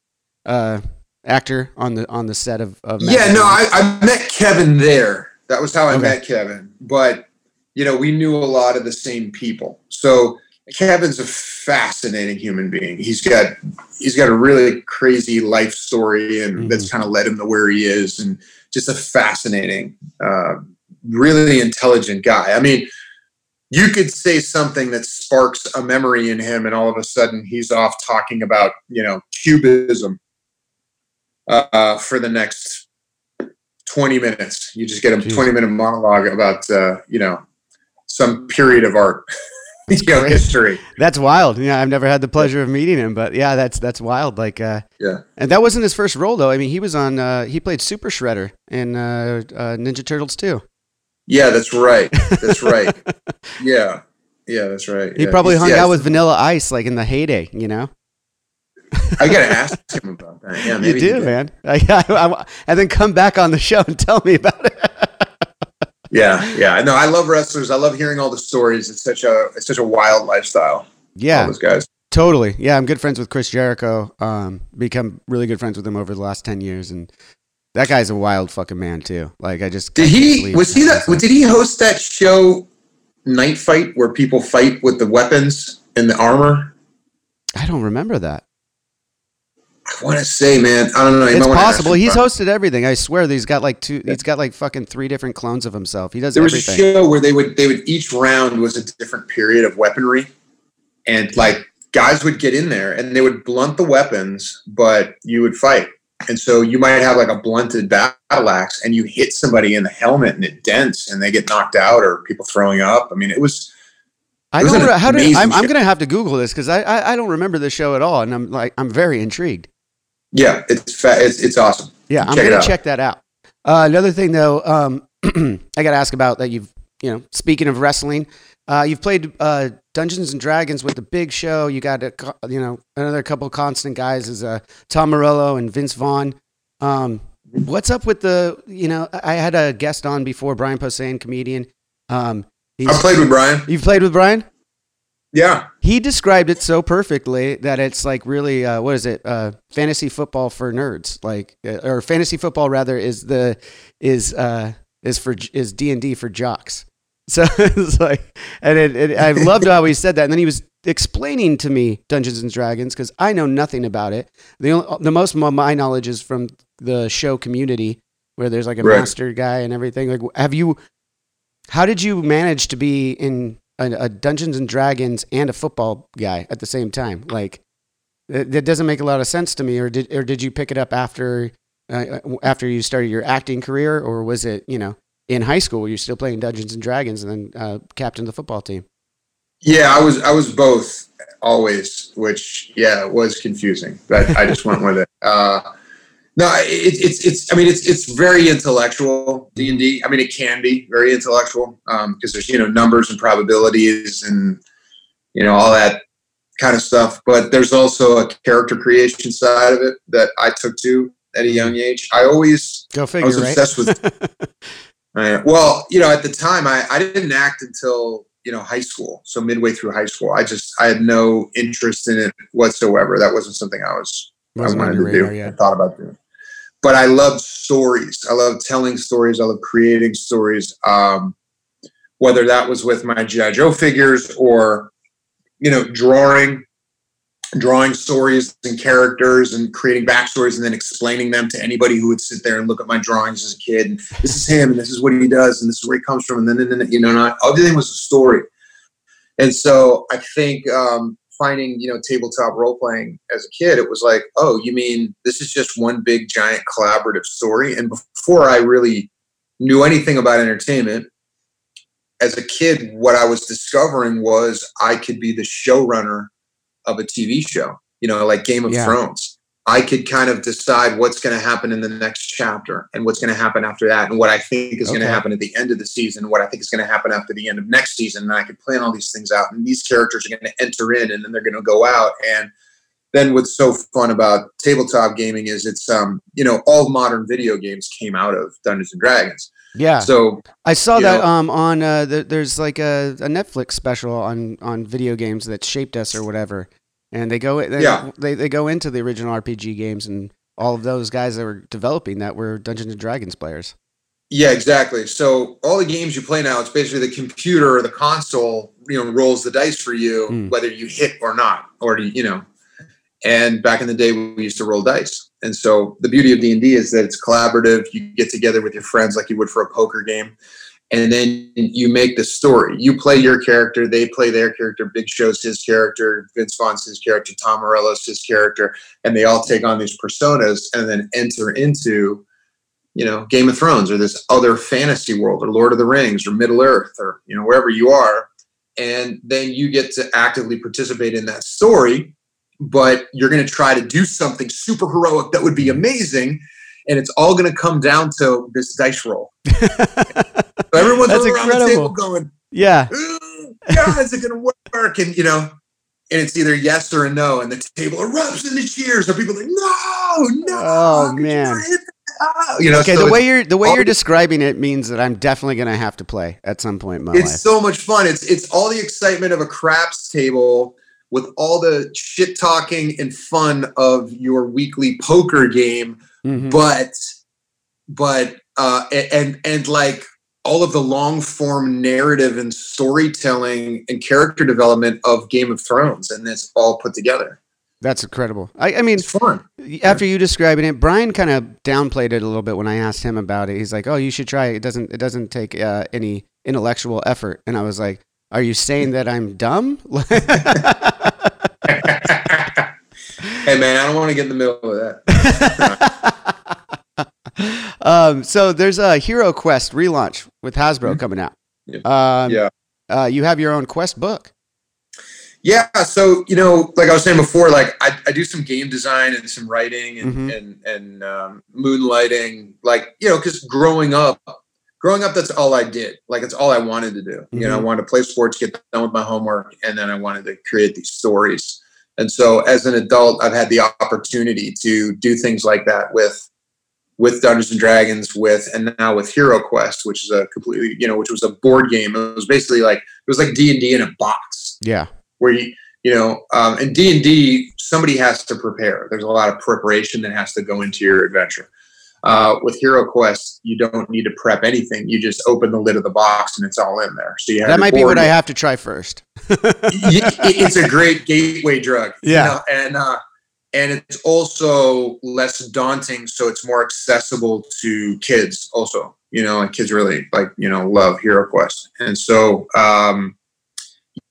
uh, actor on the on the set of, of Matt? Yeah, no, I, I met Kevin there. That was how I okay. met Kevin. But, you know, we knew a lot of the same people. So Kevin's a fascinating human being. He's got he's got a really crazy life story, and mm-hmm. that's kind of led him to where he is, and just a fascinating, uh, really intelligent guy. I mean, you could say something that sparks a memory in him, and all of a sudden he's off talking about, you know, Cubism uh, for the next twenty minutes. You just get a twenty-minute monologue about, uh, you know, some period of art. Yeah, history. That's wild. Yeah, I've never had the pleasure of meeting him, but yeah, that's that's wild. Like, uh, yeah. And that wasn't his first role, though. I mean, he was on. Uh, he played Super Shredder in uh, uh, Ninja Turtles two. Yeah, that's right. That's right. yeah, yeah, that's right. He yeah. probably hung yeah, out with Vanilla Ice, like in the heyday, you know. I gotta ask him about that. Yeah, maybe you do, man. I, I, I, and then come back on the show and tell me about it. Yeah, yeah. No, I love wrestlers. I love hearing all the stories. It's such a it's such a wild lifestyle. Yeah, all those guys. Totally. Yeah, I'm good friends with Chris Jericho. Um, become really good friends with him over the last ten years, and that guy's a wild fucking man too. Like I just did he was he that did he host that show Night Fight where people fight with the weapons and the armor? I don't remember that. I want to say, man, I don't know. It's possible. He's hosted everything. I swear that he's got like two, he's got like fucking three different clones of himself. He does everything. There was a show where they would, they would, each round was a different period of weaponry. And like guys would get in there and they would blunt the weapons, but you would fight. And so you might have like a blunted battle axe and you hit somebody in the helmet and it dents and they get knocked out or people throwing up. I mean, it was... I don't. Re- how did, I'm, I'm going to have to Google this because I, I I don't remember this show at all, and I'm like I'm very intrigued. Yeah, it's fa- it's it's awesome. Yeah, I'm going to check that out. Uh, another thing though, um, I got to ask about that. You've you know, speaking of wrestling, uh, you've played uh, Dungeons and Dragons with the Big Show. You got a, you know another couple of constant guys is uh, Tom Morello and Vince Vaughn. Um, what's up with the you know? I had a guest on before, Brian Posehn, comedian. Um, He's, I played with Brian. You've played with Brian? Yeah. He described it so perfectly that it's like really, uh, what is it? Uh, fantasy football for nerds, like, or fantasy football rather is the, is, uh, is for, is D and D for jocks. So it's like, and it, it, I loved how he said that. And then he was explaining to me Dungeons and Dragons, cause I know nothing about it. The only, the most of my knowledge is from the show Community where there's like a right. master guy and everything. Like, have you, How did you manage to be in a, a Dungeons and Dragons and a football guy at the same time? Like, that, that doesn't make a lot of sense to me. Or did or did you pick it up after uh, after you started your acting career, or was it you know in high school where you're still playing Dungeons and Dragons and then uh, captained the football team? Yeah, I was I was both always, which yeah was confusing, but I just went with it. Uh, No, it, it's it's. I mean, it's it's very intellectual D and D. I mean, it can be very intellectual because um, there's you know numbers and probabilities and you know all that kind of stuff. But there's also a character creation side of it that I took to at a young age. I always go figure. I was obsessed right? with. I, well, you know, at the time, I, I didn't act until you know high school. So midway through high school, I just I had no interest in it whatsoever. That wasn't something I was wasn't I wanted to do. Yeah. I thought about doing. But I love stories. I love telling stories. I love creating stories. Um, whether that was with my G I. Joe figures or, you know, drawing, drawing stories and characters and creating backstories and then explaining them to anybody who would sit there and look at my drawings as a kid. And this is him, and this is what he does, and this is where he comes from. And then, and then you know, not, everything was a story. And so I think um, finding, you know, tabletop role-playing as a kid, it was like, oh, you mean this is just one big, giant collaborative story? And before I really knew anything about entertainment, as a kid, what I was discovering was I could be the showrunner of a T V show, you know, like Game of yeah. Thrones. I could kind of decide what's going to happen in the next chapter and what's going to happen after that and what I think is okay. going to happen at the end of the season and what I think is going to happen after the end of next season. And I could plan all these things out, and these characters are going to enter in and then they're going to go out. And then what's so fun about tabletop gaming is it's, um, you know, all modern video games came out of Dungeons and Dragons. Yeah. So I saw that know, um, on uh, the, there's like a, a Netflix special on, on video games that shaped us or whatever. And they go, they, yeah. they they go into the original R P G games and all of those guys that were developing that were Dungeons and Dragons players. Yeah, exactly. So all the games you play now, it's basically the computer or the console, you know, rolls the dice for you, mm. whether you hit or not, or, you know, and back in the day we used to roll dice. And so the beauty of D and D is that it's collaborative. You get together with your friends like you would for a poker game. And then you make the story. You play your character. They play their character. Big Show's his character. Vince Vaughn's his character. Tom Morello's his character. And they all take on these personas and then enter into, you know, Game of Thrones or this other fantasy world or Lord of the Rings or Middle Earth or, you know, wherever you are. And then you get to actively participate in that story. But you're going to try to do something super heroic that would be amazing. And it's all going to come down to this dice roll. So everyone's all around the table going, yeah, mm, God, is it going to work? And, you know, and it's either yes or a no. And the table erupts in the cheers. Or people are like, no, no. Oh, man. You know, okay, so the way you're the way you're the, describing it means that I'm definitely going to have to play at some point in my life. It's so much fun. It's It's all the excitement of a craps table with all the shit-talking and fun of your weekly poker game. Mm-hmm. But, but, uh, and, and like, all of the long form narrative and storytelling and character development of Game of Thrones, and it's all put together. That's incredible. I, I mean, it's fun. After you describing it, Brian kind of downplayed it a little bit when I asked him about it. He's like, "Oh, you should try it. It doesn't, it doesn't take uh, any intellectual effort." And I was like, "Are you saying that I'm dumb?" Hey man, I don't want to get in the middle of that. Um, so there's a Hero Quest relaunch with Hasbro mm-hmm. coming out. Yeah. Um, yeah. Uh, you have your own Quest book. Yeah. So, you know, like I was saying before, like I, I do some game design and some writing and, mm-hmm. and, and, um, moonlighting, like, you know, cause growing up, growing up, that's all I did. Like, it's all I wanted to do. Mm-hmm. You know, I wanted to play sports, get done with my homework. And then I wanted to create these stories. And so as an adult, I've had the opportunity to do things like that with, with Dungeons and Dragons, with, and now with Hero Quest, which is a completely, you know, which was a board game. It was basically like, it was like D and D in a box. Yeah. Where you, you know, um, and D and D, somebody has to prepare. There's a lot of preparation that has to go into your adventure. Uh, with Hero Quest, you don't need to prep anything. You just open the lid of the box and it's all in there. So you have that might be what I have to try first. It's a great gateway drug. Yeah. You know? And, uh, And it's also less daunting, so it's more accessible to kids also, you know, and kids really, like, you know, love Hero Quest. And so, um,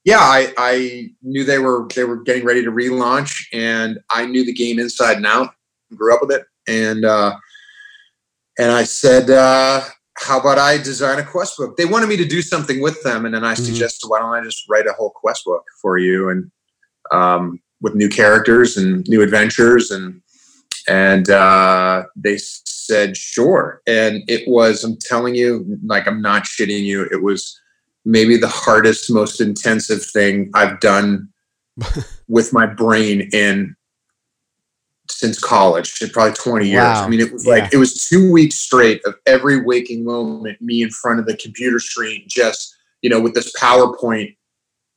yeah, I, I knew they were they were getting ready to relaunch, and I knew the game inside and out, grew up with it. And uh, and I said, uh, how about I design a quest book? They wanted me to do something with them, and then I mm-hmm. suggested, why don't I just write a whole quest book for you? And um with new characters and new adventures. And, and, uh, they said, sure. And it was, I'm telling you, like, I'm not shitting you. It was maybe the hardest, most intensive thing I've done with my brain in since college, probably twenty years. Wow. I mean, it was yeah. like, it was two weeks straight of every waking moment, me in front of the computer screen, just, you know, with this PowerPoint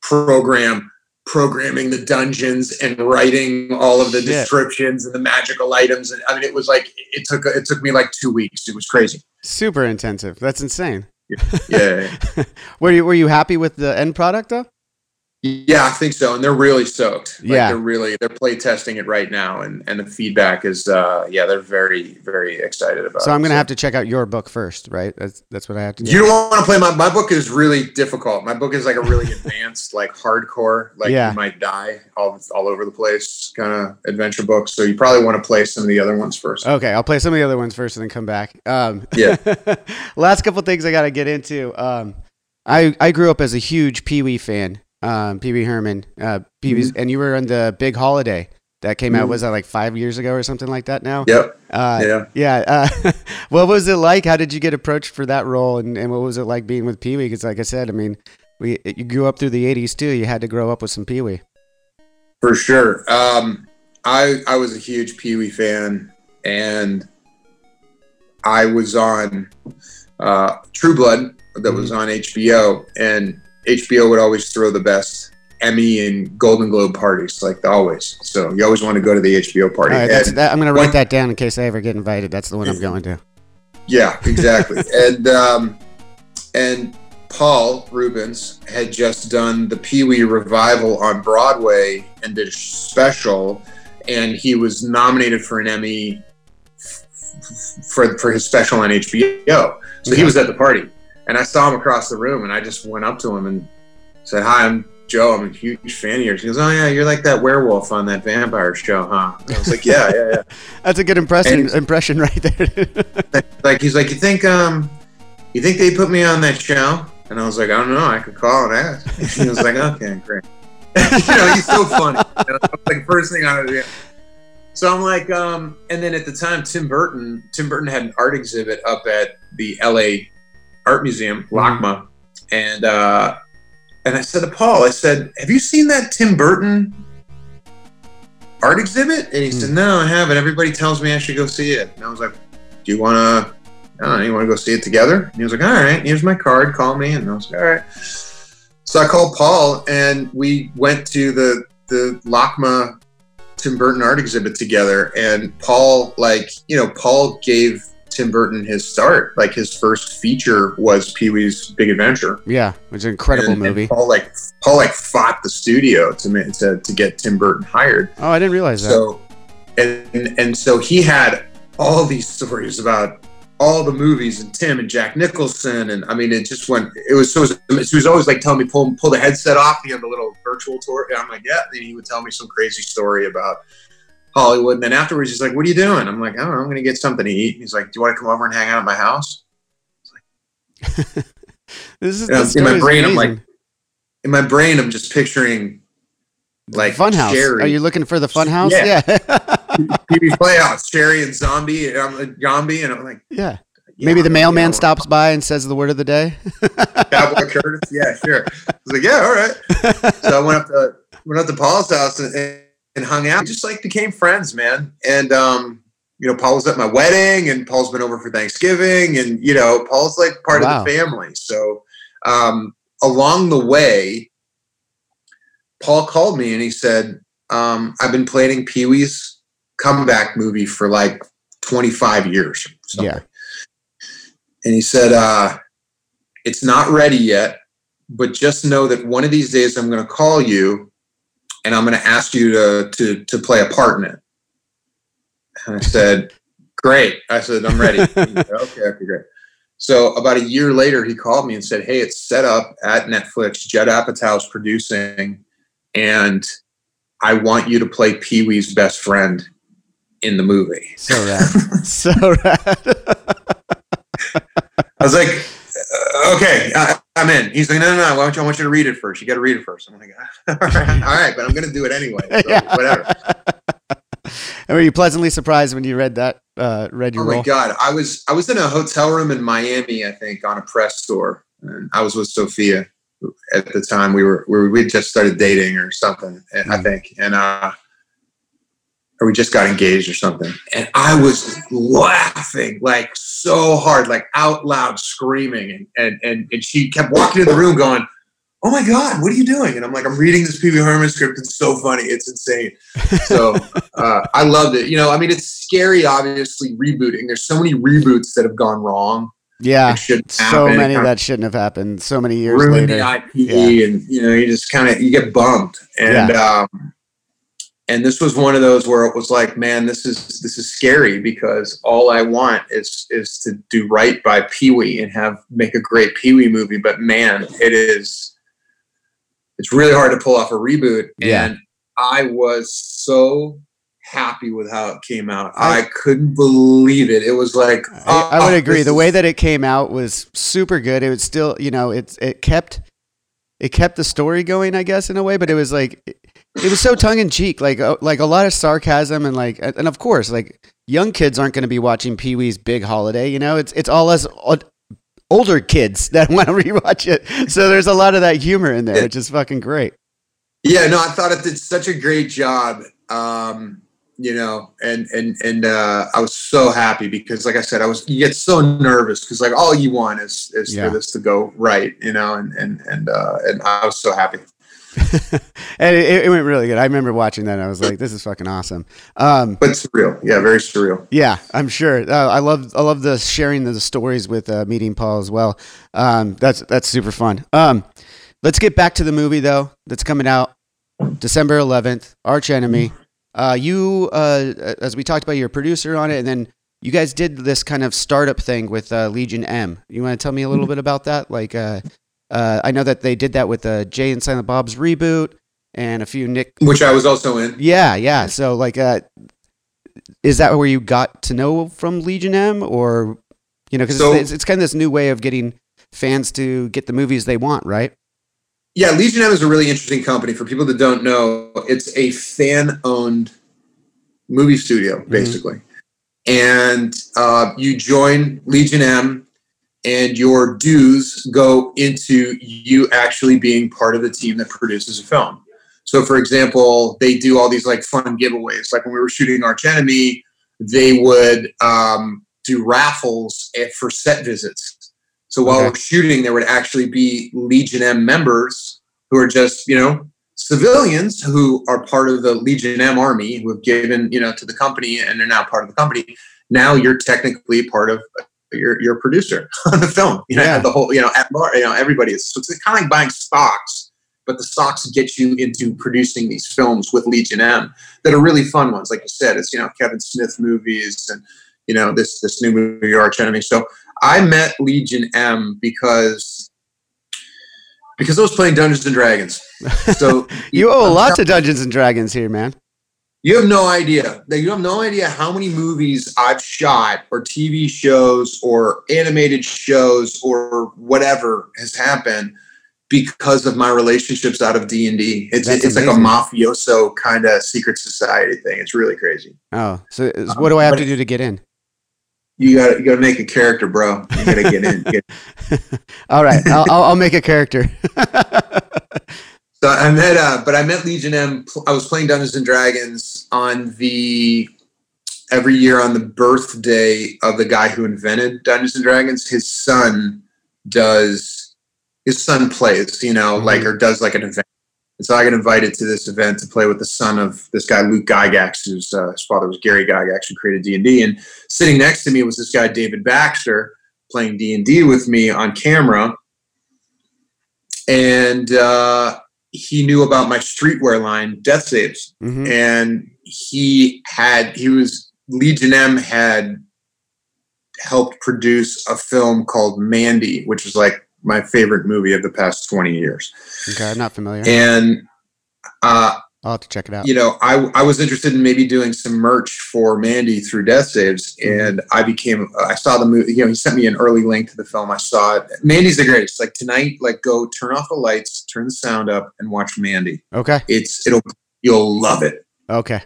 program, programming the dungeons and writing all of the Shit. descriptions and the magical items. And I mean, it was like, it took, it took me like two weeks. It was crazy. Super intensive. That's insane. Yeah. yeah, yeah. Were you, were you happy with the end product though? Yeah, I think so. And they're really stoked. Like, yeah. They're really, they're play testing it right now. And, and the feedback is, uh, yeah, they're very, very excited about it. So I'm going to so. have to check out your book first, right? That's that's what I have to do. You don't want to play my, my book is really difficult. My book is like a really advanced, like hardcore, like yeah. you might die all, all over the place kind of adventure book. So you probably want to play some of the other ones first. Okay. I'll play some of the other ones first and then come back. Um, yeah. Last couple of things I got to get into. Um, I, I grew up as a huge Pee-wee fan. Um, Pee Wee Herman, uh, Pee Wee's, mm-hmm. and you were on the Big Holiday that came mm-hmm. out. Was that like five years ago or something like that now? Yep. Uh, yeah. Yeah. Uh, what was it like? How did you get approached for that role? And, and what was it like being with Pee Wee? Cause like I said, I mean, we, you grew up through the eighties too. You had to grow up with some Pee Wee. For sure. Um, I, I was a huge Pee Wee fan, and I was on, uh, True Blood that mm-hmm. was on H B O, and H B O would always throw the best Emmy and Golden Globe parties, like always. So you always want to go to the H B O party. All right, that's, that, I'm going to write one, that down in case I ever get invited. That's the one I'm going to. Yeah, exactly. and um, and Paul Rubens had just done the Pee Wee revival on Broadway and did a special, and he was nominated for an Emmy f- f- for for his special on H B O. So okay. He was at the party, and I saw him across the room, and I just went up to him and said, "Hi, I'm Joe. I'm a huge fan of yours." He goes, "Oh yeah, you're like that werewolf on that vampire show, huh?" And I was like, "Yeah, yeah, yeah." That's a good impression, impression right there. Like he's like, "You think, um, you think they put me on that show?" And I was like, "I don't know. I could call and ask." And he was like, "Okay, great." You know, he's so funny. You know, like first thing I was, yeah. So I'm like, um, and then at the time, Tim Burton, Tim Burton had an art exhibit up at the L A Art Museum, LACMA, and. uh And I said to Paul, I said, "Have you seen that Tim Burton art exhibit?" And he mm. said, "No, I haven't. Everybody tells me I should go see it." And I was like, "Do you want to, I don't know, you want to go see it together?" And he was like, "All right, here's my card. Call me." And I was like, "All right." So I called Paul and we went to the, the LACMA Tim Burton art exhibit together. And Paul, like, you know, Paul gave Tim Burton his start. Like his first feature was Pee-wee's Big Adventure. Yeah, it was an incredible and, movie. And Paul like Paul like fought the studio to to to get Tim Burton hired. Oh, I didn't realize that. So and and so he had all these stories about all the movies and Tim and Jack Nicholson, and I mean it just went. It was so. He was always like telling me pull pull the headset off. He had the little virtual tour, and I'm like yeah. And he would tell me some crazy story about Hollywood, and then afterwards he's like, "What are you doing?" I'm like, "I don't know, I'm gonna get something to eat." He's like, "Do you want to come over and hang out at my house?" I was like, this is the in my brain. Amazing. I'm like, in my brain, I'm just picturing like Funhouse. Are you looking for the Funhouse? Yeah, yeah. T V Playhouse, Sherry and Zombie, and I'm a zombie, and I'm like, yeah. Yeah, maybe the mailman yeah, stops by and says the word of the day. Cowboy Curtis, yeah, sure. I was like, yeah, all right. So I went up to went up to Paul's house and. and and hung out, just like became friends, man. And, um, you know, Paul was at my wedding and Paul's been over for Thanksgiving and, you know, Paul's like part wow. of the family. So, um, along the way, Paul called me and he said, um, "I've been planning Pee-wee's comeback movie for like twenty-five years. Or something." Yeah. And he said, uh, "It's not ready yet, but just know that one of these days I'm going to call you and I'm going to ask you to, to to play a part in it." And I said, "Great." I said, "I'm ready." He said, okay, okay, great. So about a year later, he called me and said, "Hey, it's set up at Netflix. Judd Apatow's producing, and I want you to play Pee-wee's best friend in the movie." So rad. So rad. I was like, uh, okay. I, I'm in. He's like, no, no, no. Why don't you, I want you to read it first. You got to read it first. I'm like, all right, all right but I'm going to do it anyway. So yeah. Whatever. And were you pleasantly surprised when you read that, uh, read your role? Oh my role? God. I was, I was in a hotel room in Miami, I think on a press tour. And I was with Sophia at the time. We were, we were, we just started dating or something, mm-hmm. I think. And, uh, or we just got engaged or something. And I was laughing like so hard, like out loud screaming. And and and, and she kept walking in the room going, "Oh my God, what are you doing?" And I'm like, "I'm reading this P B Herman script. It's so funny. It's insane." So uh, I loved it. You know, I mean, it's scary, obviously, rebooting. There's so many reboots that have gone wrong. Yeah, so many that shouldn't have happened. So many years later. Ruined the I P, yeah. And, you know, you just kind of, you get bummed. And, yeah. um, And this was one of those where it was like, man, this is this is scary because all I want is is to do right by Pee-wee and have make a great Pee-wee movie. But man, it is it's really hard to pull off a reboot. Yeah. And I was so happy with how it came out. I, I couldn't believe it. It was like oh, I, I would agree. The way that it came out was super good. It was still, you know, it's it kept it kept the story going, I guess, in a way, but it was like it was so tongue in cheek, like like a lot of sarcasm, and like and of course, like young kids aren't going to be watching Pee-wee's Big Holiday, you know. It's it's all us older kids that want to rewatch it. So there's a lot of that humor in there, which is fucking great. Yeah, no, I thought it did such a great job, um, you know, and and and uh, I was so happy because, like I said, I was you get so nervous because like all you want is is yeah. for this to go right, you know, and and and uh, and I was so happy. And it, it went really good. I remember watching that and I was like, this is fucking awesome. Um, but surreal. Yeah, very surreal. Yeah, I'm sure. Uh, I love I love the sharing of the stories with uh, meeting Paul as well. Um, that's that's super fun. Um, let's get back to the movie, though, that's coming out December eleventh, Arch Enemy. Uh, you, uh, as we talked about, you're a producer on it, and then you guys did this kind of startup thing with uh, Legion M. You want to tell me a little bit about that? Like, uh, uh, I know that they did that with uh, Jay and Silent Bob's reboot and a few Nick... Which I was also in. Yeah, yeah. So, like, uh, is that where you got to know from Legion M? Or, you know, because so, it's, it's kind of this new way of getting fans to get the movies they want, right? Yeah, Legion M is a really interesting company. For people that don't know, it's a fan-owned movie studio, basically. Mm-hmm. And uh, you join Legion M, and your dues go into you actually being part of the team that produces a film. So, for example, they do all these like fun giveaways. Like when we were shooting Arch Enemy, they would um, do raffles for set visits. So while okay. we're shooting, there would actually be Legion M members who are just, you know, civilians who are part of the Legion M army who have given, you know, to the company and they're now part of the company. Now you're technically part of your your producer on the film. You know, yeah. the whole, you know, at, you know, everybody is. So it's kind of like buying stocks, but the stocks get you into producing these films with Legion M that are really fun ones. Like you said, it's, you know, Kevin Smith movies and, you know, this this new movie, Arch Enemy. So I met Legion M because because I was playing Dungeons and Dragons. So you owe a lot to Dungeons and Dragons here, man. You have no idea. You have no idea how many movies I've shot or T V shows or animated shows or whatever has happened because of my relationships out of D and D. It's That's it's amazing. Like a mafioso kind of secret society thing. It's really crazy. Oh, so what do I have to do to get in? You gotta, you gotta make a character, bro. You gotta get in. Get in. All right, I'll, I'll make a character. So I met, uh, but I met Legion M. I was playing Dungeons and Dragons on the every year on the birthday of the guy who invented Dungeons and Dragons. His son does, his son plays, you know, mm-hmm. like or does like an event. And so I got invited to this event to play with the son of this guy, Luke Gygax, whose uh, his father was Gary Gygax, who created D and D. And sitting next to me was this guy, David Baxter, playing D and D with me on camera. And uh, he knew about my streetwear line, Death Saves. Mm-hmm. And he had, he was, Legion M had helped produce a film called Mandy, which was like, my favorite movie of the past twenty years. Okay, I'm not familiar. And uh, I'll have to check it out. You know, I I was interested in maybe doing some merch for Mandy through Death Saves, mm-hmm. and I became I saw the movie. You know, he sent me an early link to the film. I saw it. Mandy's the greatest. Like tonight, like go turn off the lights, turn the sound up, and watch Mandy. Okay, it's it'll you'll love it. Okay,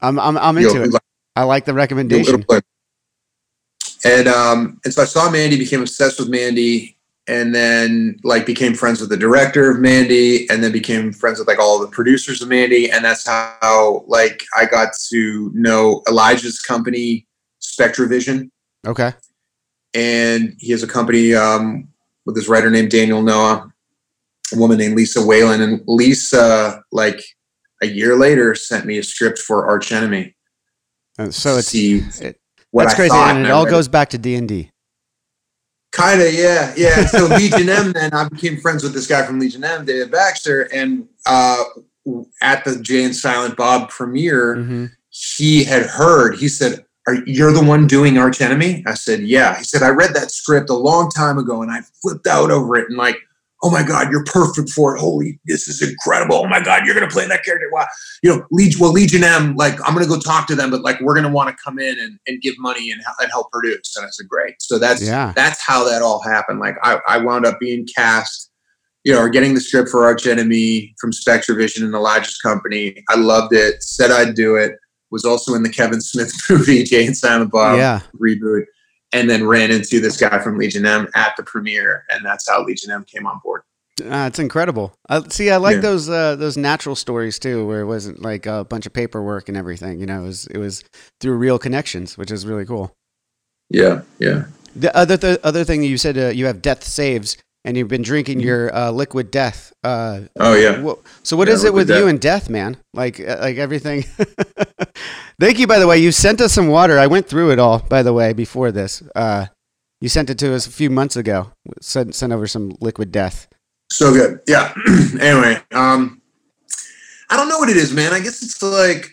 I'm I'm I'm into you'll, it. Like, I like the recommendation. And um, and so I saw Mandy, became obsessed with Mandy. And then, like, became friends with the director of Mandy, and then became friends with like all the producers of Mandy, and that's how like I got to know Elijah's company, Spectravision. Okay. And he has a company um, with this writer named Daniel Noah, a woman named Lisa Whalen, and Lisa, like a year later, sent me a script for Arch Enemy. And so it's it, that's I crazy, and it all goes back to D and D. Kind of, yeah, yeah. So Legion M, then I became friends with this guy from Legion M, David Baxter, and uh, at the Jay and Silent Bob premiere, mm-hmm. he had heard. He said, "Are you're the one doing Arch Enemy?" I said, "Yeah." He said, "I read that script a long time ago, and I flipped out over it, and like, oh my god, you're perfect for it. Holy, this is incredible. Oh my god, you're gonna play that character. Wow, you know, Legion. Well, Legion M. Like, I'm gonna go talk to them, but like, we're gonna want to come in and, and give money and, and help produce." And I said, "Great." So that's yeah. that's how that all happened. Like, I, I wound up being cast, you know, or getting the script for Arch Enemy from Spectravision and Elijah's company. I loved it. Said I'd do it. Was also in the Kevin Smith movie Jay and Silent Bob yeah. reboot. And then ran into this guy from Legion M at the premiere, and that's how Legion M came on board. Uh, it's incredible. Uh, see, I like yeah. those uh, those natural stories too, where it wasn't like a bunch of paperwork and everything. You know, it was it was through real connections, which is really cool. Yeah, yeah. The other th- other thing you said, uh, you have Death Saves. and you've been drinking your uh, liquid death. Uh, oh yeah. Well, so what yeah, is it with death. you and death, man? Like, like everything. Thank you, by the way. You sent us some water. I went through it all, by the way, before this. Uh, you sent it to us a few months ago. Sent sent over some liquid death. So good. Yeah. Anyway, um, I don't know what it is, man. I guess it's like,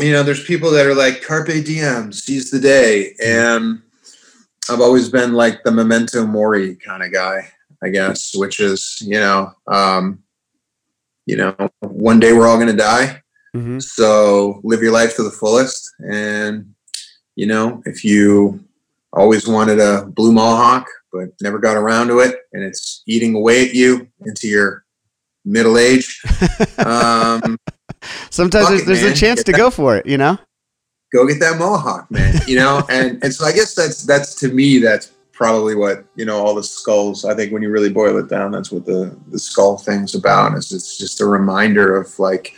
you know, there's people that are like, carpe diem, seize the day. And I've always been like the memento mori kind of guy, I guess, which is, you know, um, you know, one day we're all going to die. Mm-hmm. So live your life to the fullest. And, you know, if you always wanted a blue mohawk, but never got around to it, and it's eating away at you into your middle age. Um, Sometimes there's, it, there's a chance get to that, go for it, you know? Go get that mohawk, man, you know? and and so I guess that's, that's to me, that's probably what, you know, all the skulls, I think when you really boil it down, that's what the, the skull thing's about, is it's just a reminder of, like,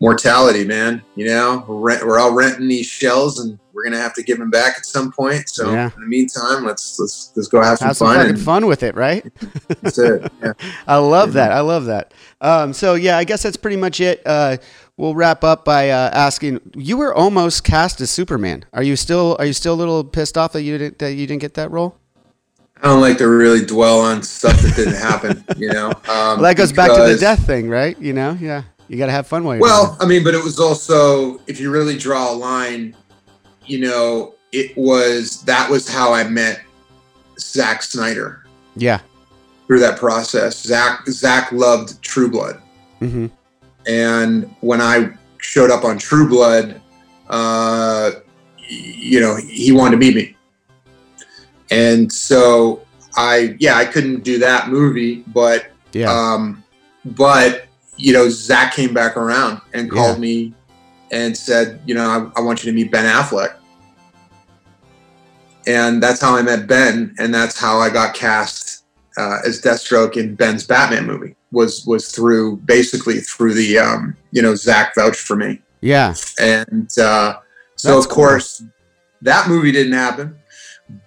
mortality, man, you know? We're, rent, we're all renting these shells, and we're going to have to give them back at some point. So yeah. in the meantime, let's, let's, let's go have some have fun. Have some fun with it. Right. That's it. Yeah. I love yeah. that. I love that. Um, so yeah, I guess that's pretty much it. Uh, we'll wrap up by, uh, asking, you were almost cast as Superman. Are you still, are you still a little pissed off that you didn't, that you didn't get that role? I don't like to really dwell on stuff that didn't happen, you know? Um, well, that goes because... back to the death thing, right? You know? Yeah. You got to have fun while you're Well, there. I mean, but it was also, if you really draw a line, you know, it was, that was how I met Zack Snyder. Yeah. Through that process. Zack, Zack loved True Blood. Mm-hmm. And when I showed up on True Blood, uh, you know, he wanted to meet me. And so I, yeah, I couldn't do that movie, but, yeah. um, but you know, Zack came back around and called yeah. me and said, you know, I, I want you to meet Ben Affleck. And that's how I met Ben. And that's how I got cast uh, as Deathstroke in Ben's Batman movie, was was through basically through the, um, you know, Zack vouched for me. Yeah. And uh, so, that's of course, cool. that movie didn't happen.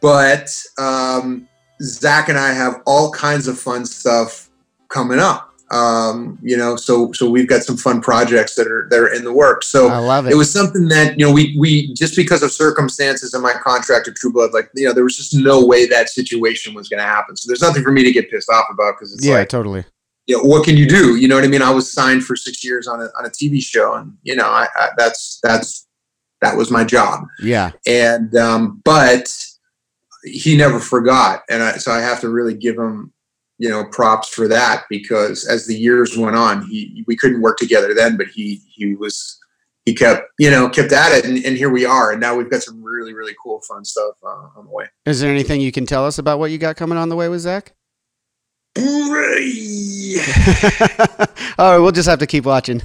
But um, Zack and I have all kinds of fun stuff coming up. Um, you know, so, so we've got some fun projects that are, that are in the works. So I love it. It was something that, you know, we, we, just because of circumstances in my contract with True Blood, like, you know, there was just no way that situation was going to happen. So there's nothing for me to get pissed off about. Cause it's yeah, like, totally. Yeah. You know, what can you do? You know what I mean? I was signed for six years on a, on a T V show, and you know, I, I that's, that's, that was my job. Yeah. And, um, but he never forgot. And I, so I have to really give him, you know, props for that, because as the years went on, he, we couldn't work together then, but he, he was, he kept, you know, kept at it. And, and here we are. And now we've got some really, really cool, fun stuff uh, on the way. Is there anything you can tell us about what you got coming on the way with Zack? All right. We'll just have to keep watching.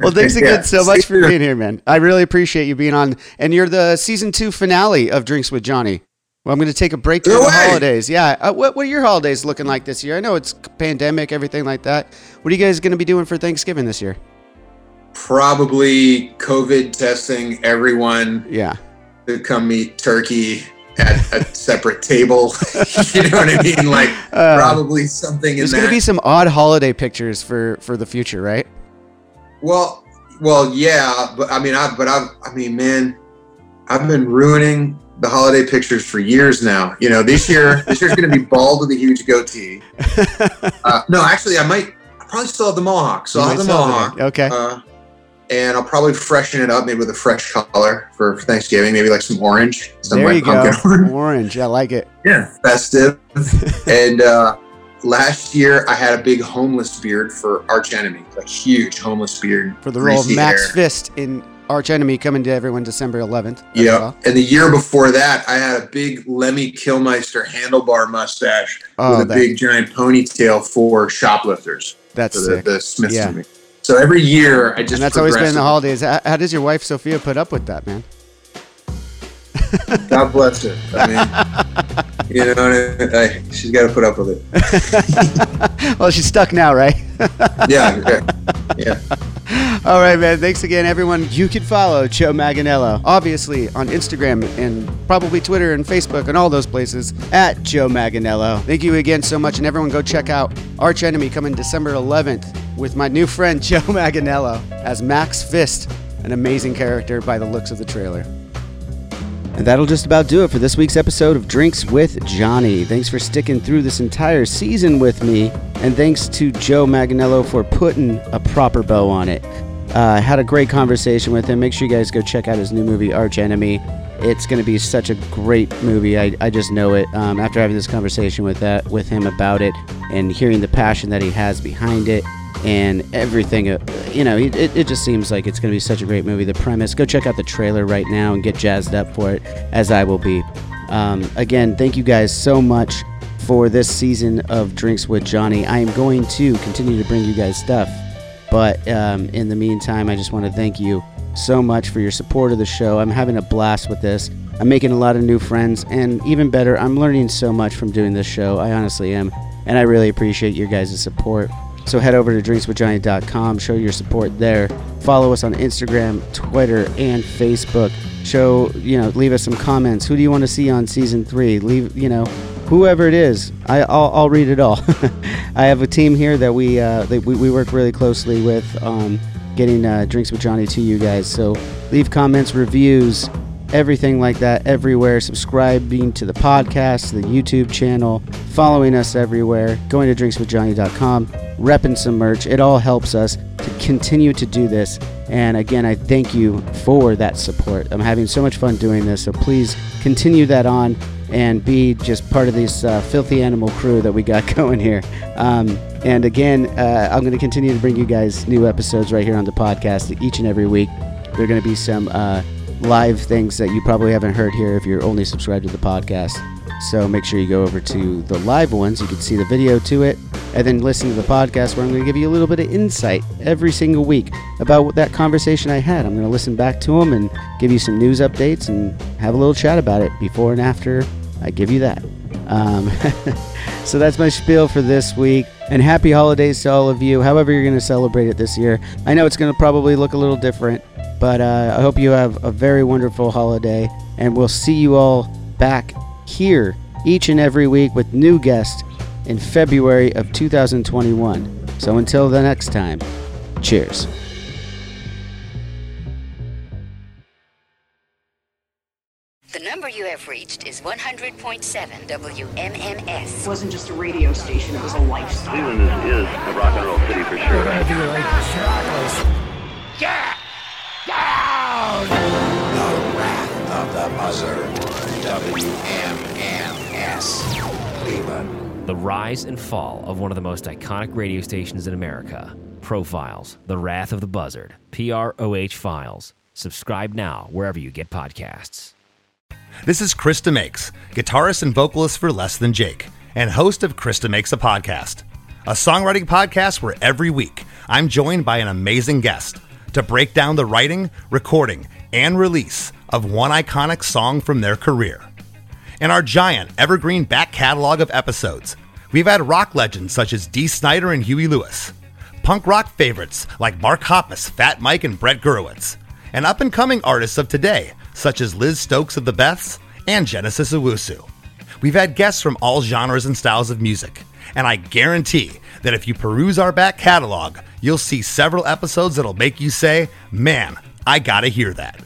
Well, thanks again yeah. so much for being here, man. I really appreciate you being on. And you're the season two finale of Drinks with Johnny. Well, I'm going to take a break during the holidays. Yeah. Uh, what, what are your holidays looking like this year? I know it's pandemic, everything like that. What are you guys going to be doing for Thanksgiving this year? Probably COVID testing everyone. Yeah. To come eat turkey at a separate table. You know what I mean? Like uh, probably something in that. There's going to be some odd holiday pictures for, for the future, right? Well, well, yeah. But I mean, I, but I, I mean, man, I've been ruining the holiday pictures for years now. You know, this year, this year's going to be bald with a huge goatee. Uh, no, actually, I might. I probably still have the mohawk, so you I'll have the mohawk. Okay. Uh, and I'll probably freshen it up, maybe with a fresh color for Thanksgiving, maybe like some orange, some there like you pumpkin go. Orange. I like it. Yeah, festive. And uh, last year, I had a big homeless beard for Arch Enemy, like huge homeless beard for the role of Max hair. Fist in Arch Enemy, coming to everyone December eleventh. Yeah. Well. And the year before that, I had a big Lemmy Kilmeister handlebar mustache oh, with a big giant ponytail for Shoplifters. That's for the, the Smiths yeah. to me. So every year, I just. And that's always been the holidays. How, how does your wife, Sophia, put up with that, man? God bless her. I mean, you know, I, she's got to put up with it. Well, she's stuck now, right? yeah. Yeah. yeah. All right, man. Thanks again, everyone. You can follow Joe Manganiello, obviously, on Instagram and probably Twitter and Facebook and all those places at Joe Manganiello. Thank you again so much. And everyone go check out Arch Enemy coming December eleventh with my new friend Joe Manganiello as Max Fist, an amazing character by the looks of the trailer. And that'll just about do it for this week's episode of Drinks with Johnny. Thanks for sticking through this entire season with me. And thanks to Joe Manganiello for putting a proper bow on it. I uh, had a great conversation with him. Make sure you guys go check out his new movie, Arch Enemy. It's going to be such a great movie. I, I just know it. Um, after having this conversation with, that, with him about it and hearing the passion that he has behind it, and everything, you know, it, it just seems like it's going to be such a great movie. The premise, go check out the trailer right now and get jazzed up for it, as I will be. Um, again, thank you guys so much for this season of Drinks with Johnny. I am going to continue to bring you guys stuff, but um, in the meantime, I just want to thank you so much for your support of the show. I'm having a blast with this. I'm making a lot of new friends, and even better, I'm learning so much from doing this show. I honestly am, and I really appreciate your guys' support. So head over to drinks with johnny dot com, show your support there. Follow us on Instagram, Twitter, and Facebook. Show, you know, leave us some comments. Who do you want to see on season three? Leave, you know, whoever it is. I, I'll, I'll read it all. I have a team here that we uh, that we, we work really closely with, um, getting uh, Drinks with Johnny to you guys. So leave comments, reviews, everything like that everywhere. Subscribing to the podcast, the YouTube channel, following us everywhere, going to drinks with johnny dot com, repping some merch. It all helps us to continue to do this. And again, I thank you for that support. I'm having so much fun doing this, so please continue that on and be just part of this uh, filthy animal crew that we got going here. Um, and again, uh, I'm going to continue to bring you guys new episodes right here on the podcast each and every week. There are going to be some uh, live things that you probably haven't heard here if you're only subscribed to the podcast. So make sure you go over to the live ones. You can see the video to it and then listen to the podcast where I'm going to give you a little bit of insight every single week about what that conversation I had. I'm going to listen back to them and give you some news updates and have a little chat about it before and after I give you that. Um, so that's my spiel for this week. And happy holidays to all of you, however you're going to celebrate it this year. I know it's going to probably look a little different, but uh, I hope you have a very wonderful holiday. And we'll see you all back here each and every week with new guests in February of two thousand twenty-one. So until the next time, cheers. The number you have reached is one hundred point seven W M M S. It wasn't just a radio station, it was a lifestyle. Cleveland is, is a rock and roll city for sure. Right? Yeah! Down! The Wrath of the Buzzard. W M M S Cleveland. The rise and fall of one of the most iconic radio stations in America. Profiles, The Wrath of the Buzzard, P R O H Files. Subscribe now wherever you get podcasts. This is Krista Makes, guitarist and vocalist for Less Than Jake, and host of Krista Makes a Podcast, a songwriting podcast where every week I'm joined by an amazing guest to break down the writing, recording, and release of one iconic song from their career. In our giant evergreen back catalog of episodes, we've had rock legends such as Dee Snider and Huey Lewis, punk rock favorites like Mark Hoppus, Fat Mike, and Brett Gurewitz, and up-and-coming artists of today such as Liz Stokes of the Beths and Genesis Owusu. We've had guests from all genres and styles of music, and I guarantee that if you peruse our back catalog, you'll see several episodes that'll make you say, man, I gotta hear that.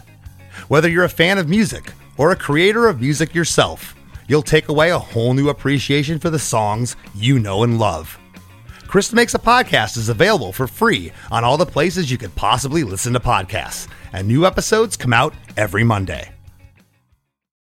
Whether you're a fan of music or a creator of music yourself, you'll take away a whole new appreciation for the songs you know and love. Krista Makes a Podcast is available for free on all the places you could possibly listen to podcasts, and new episodes come out every Monday.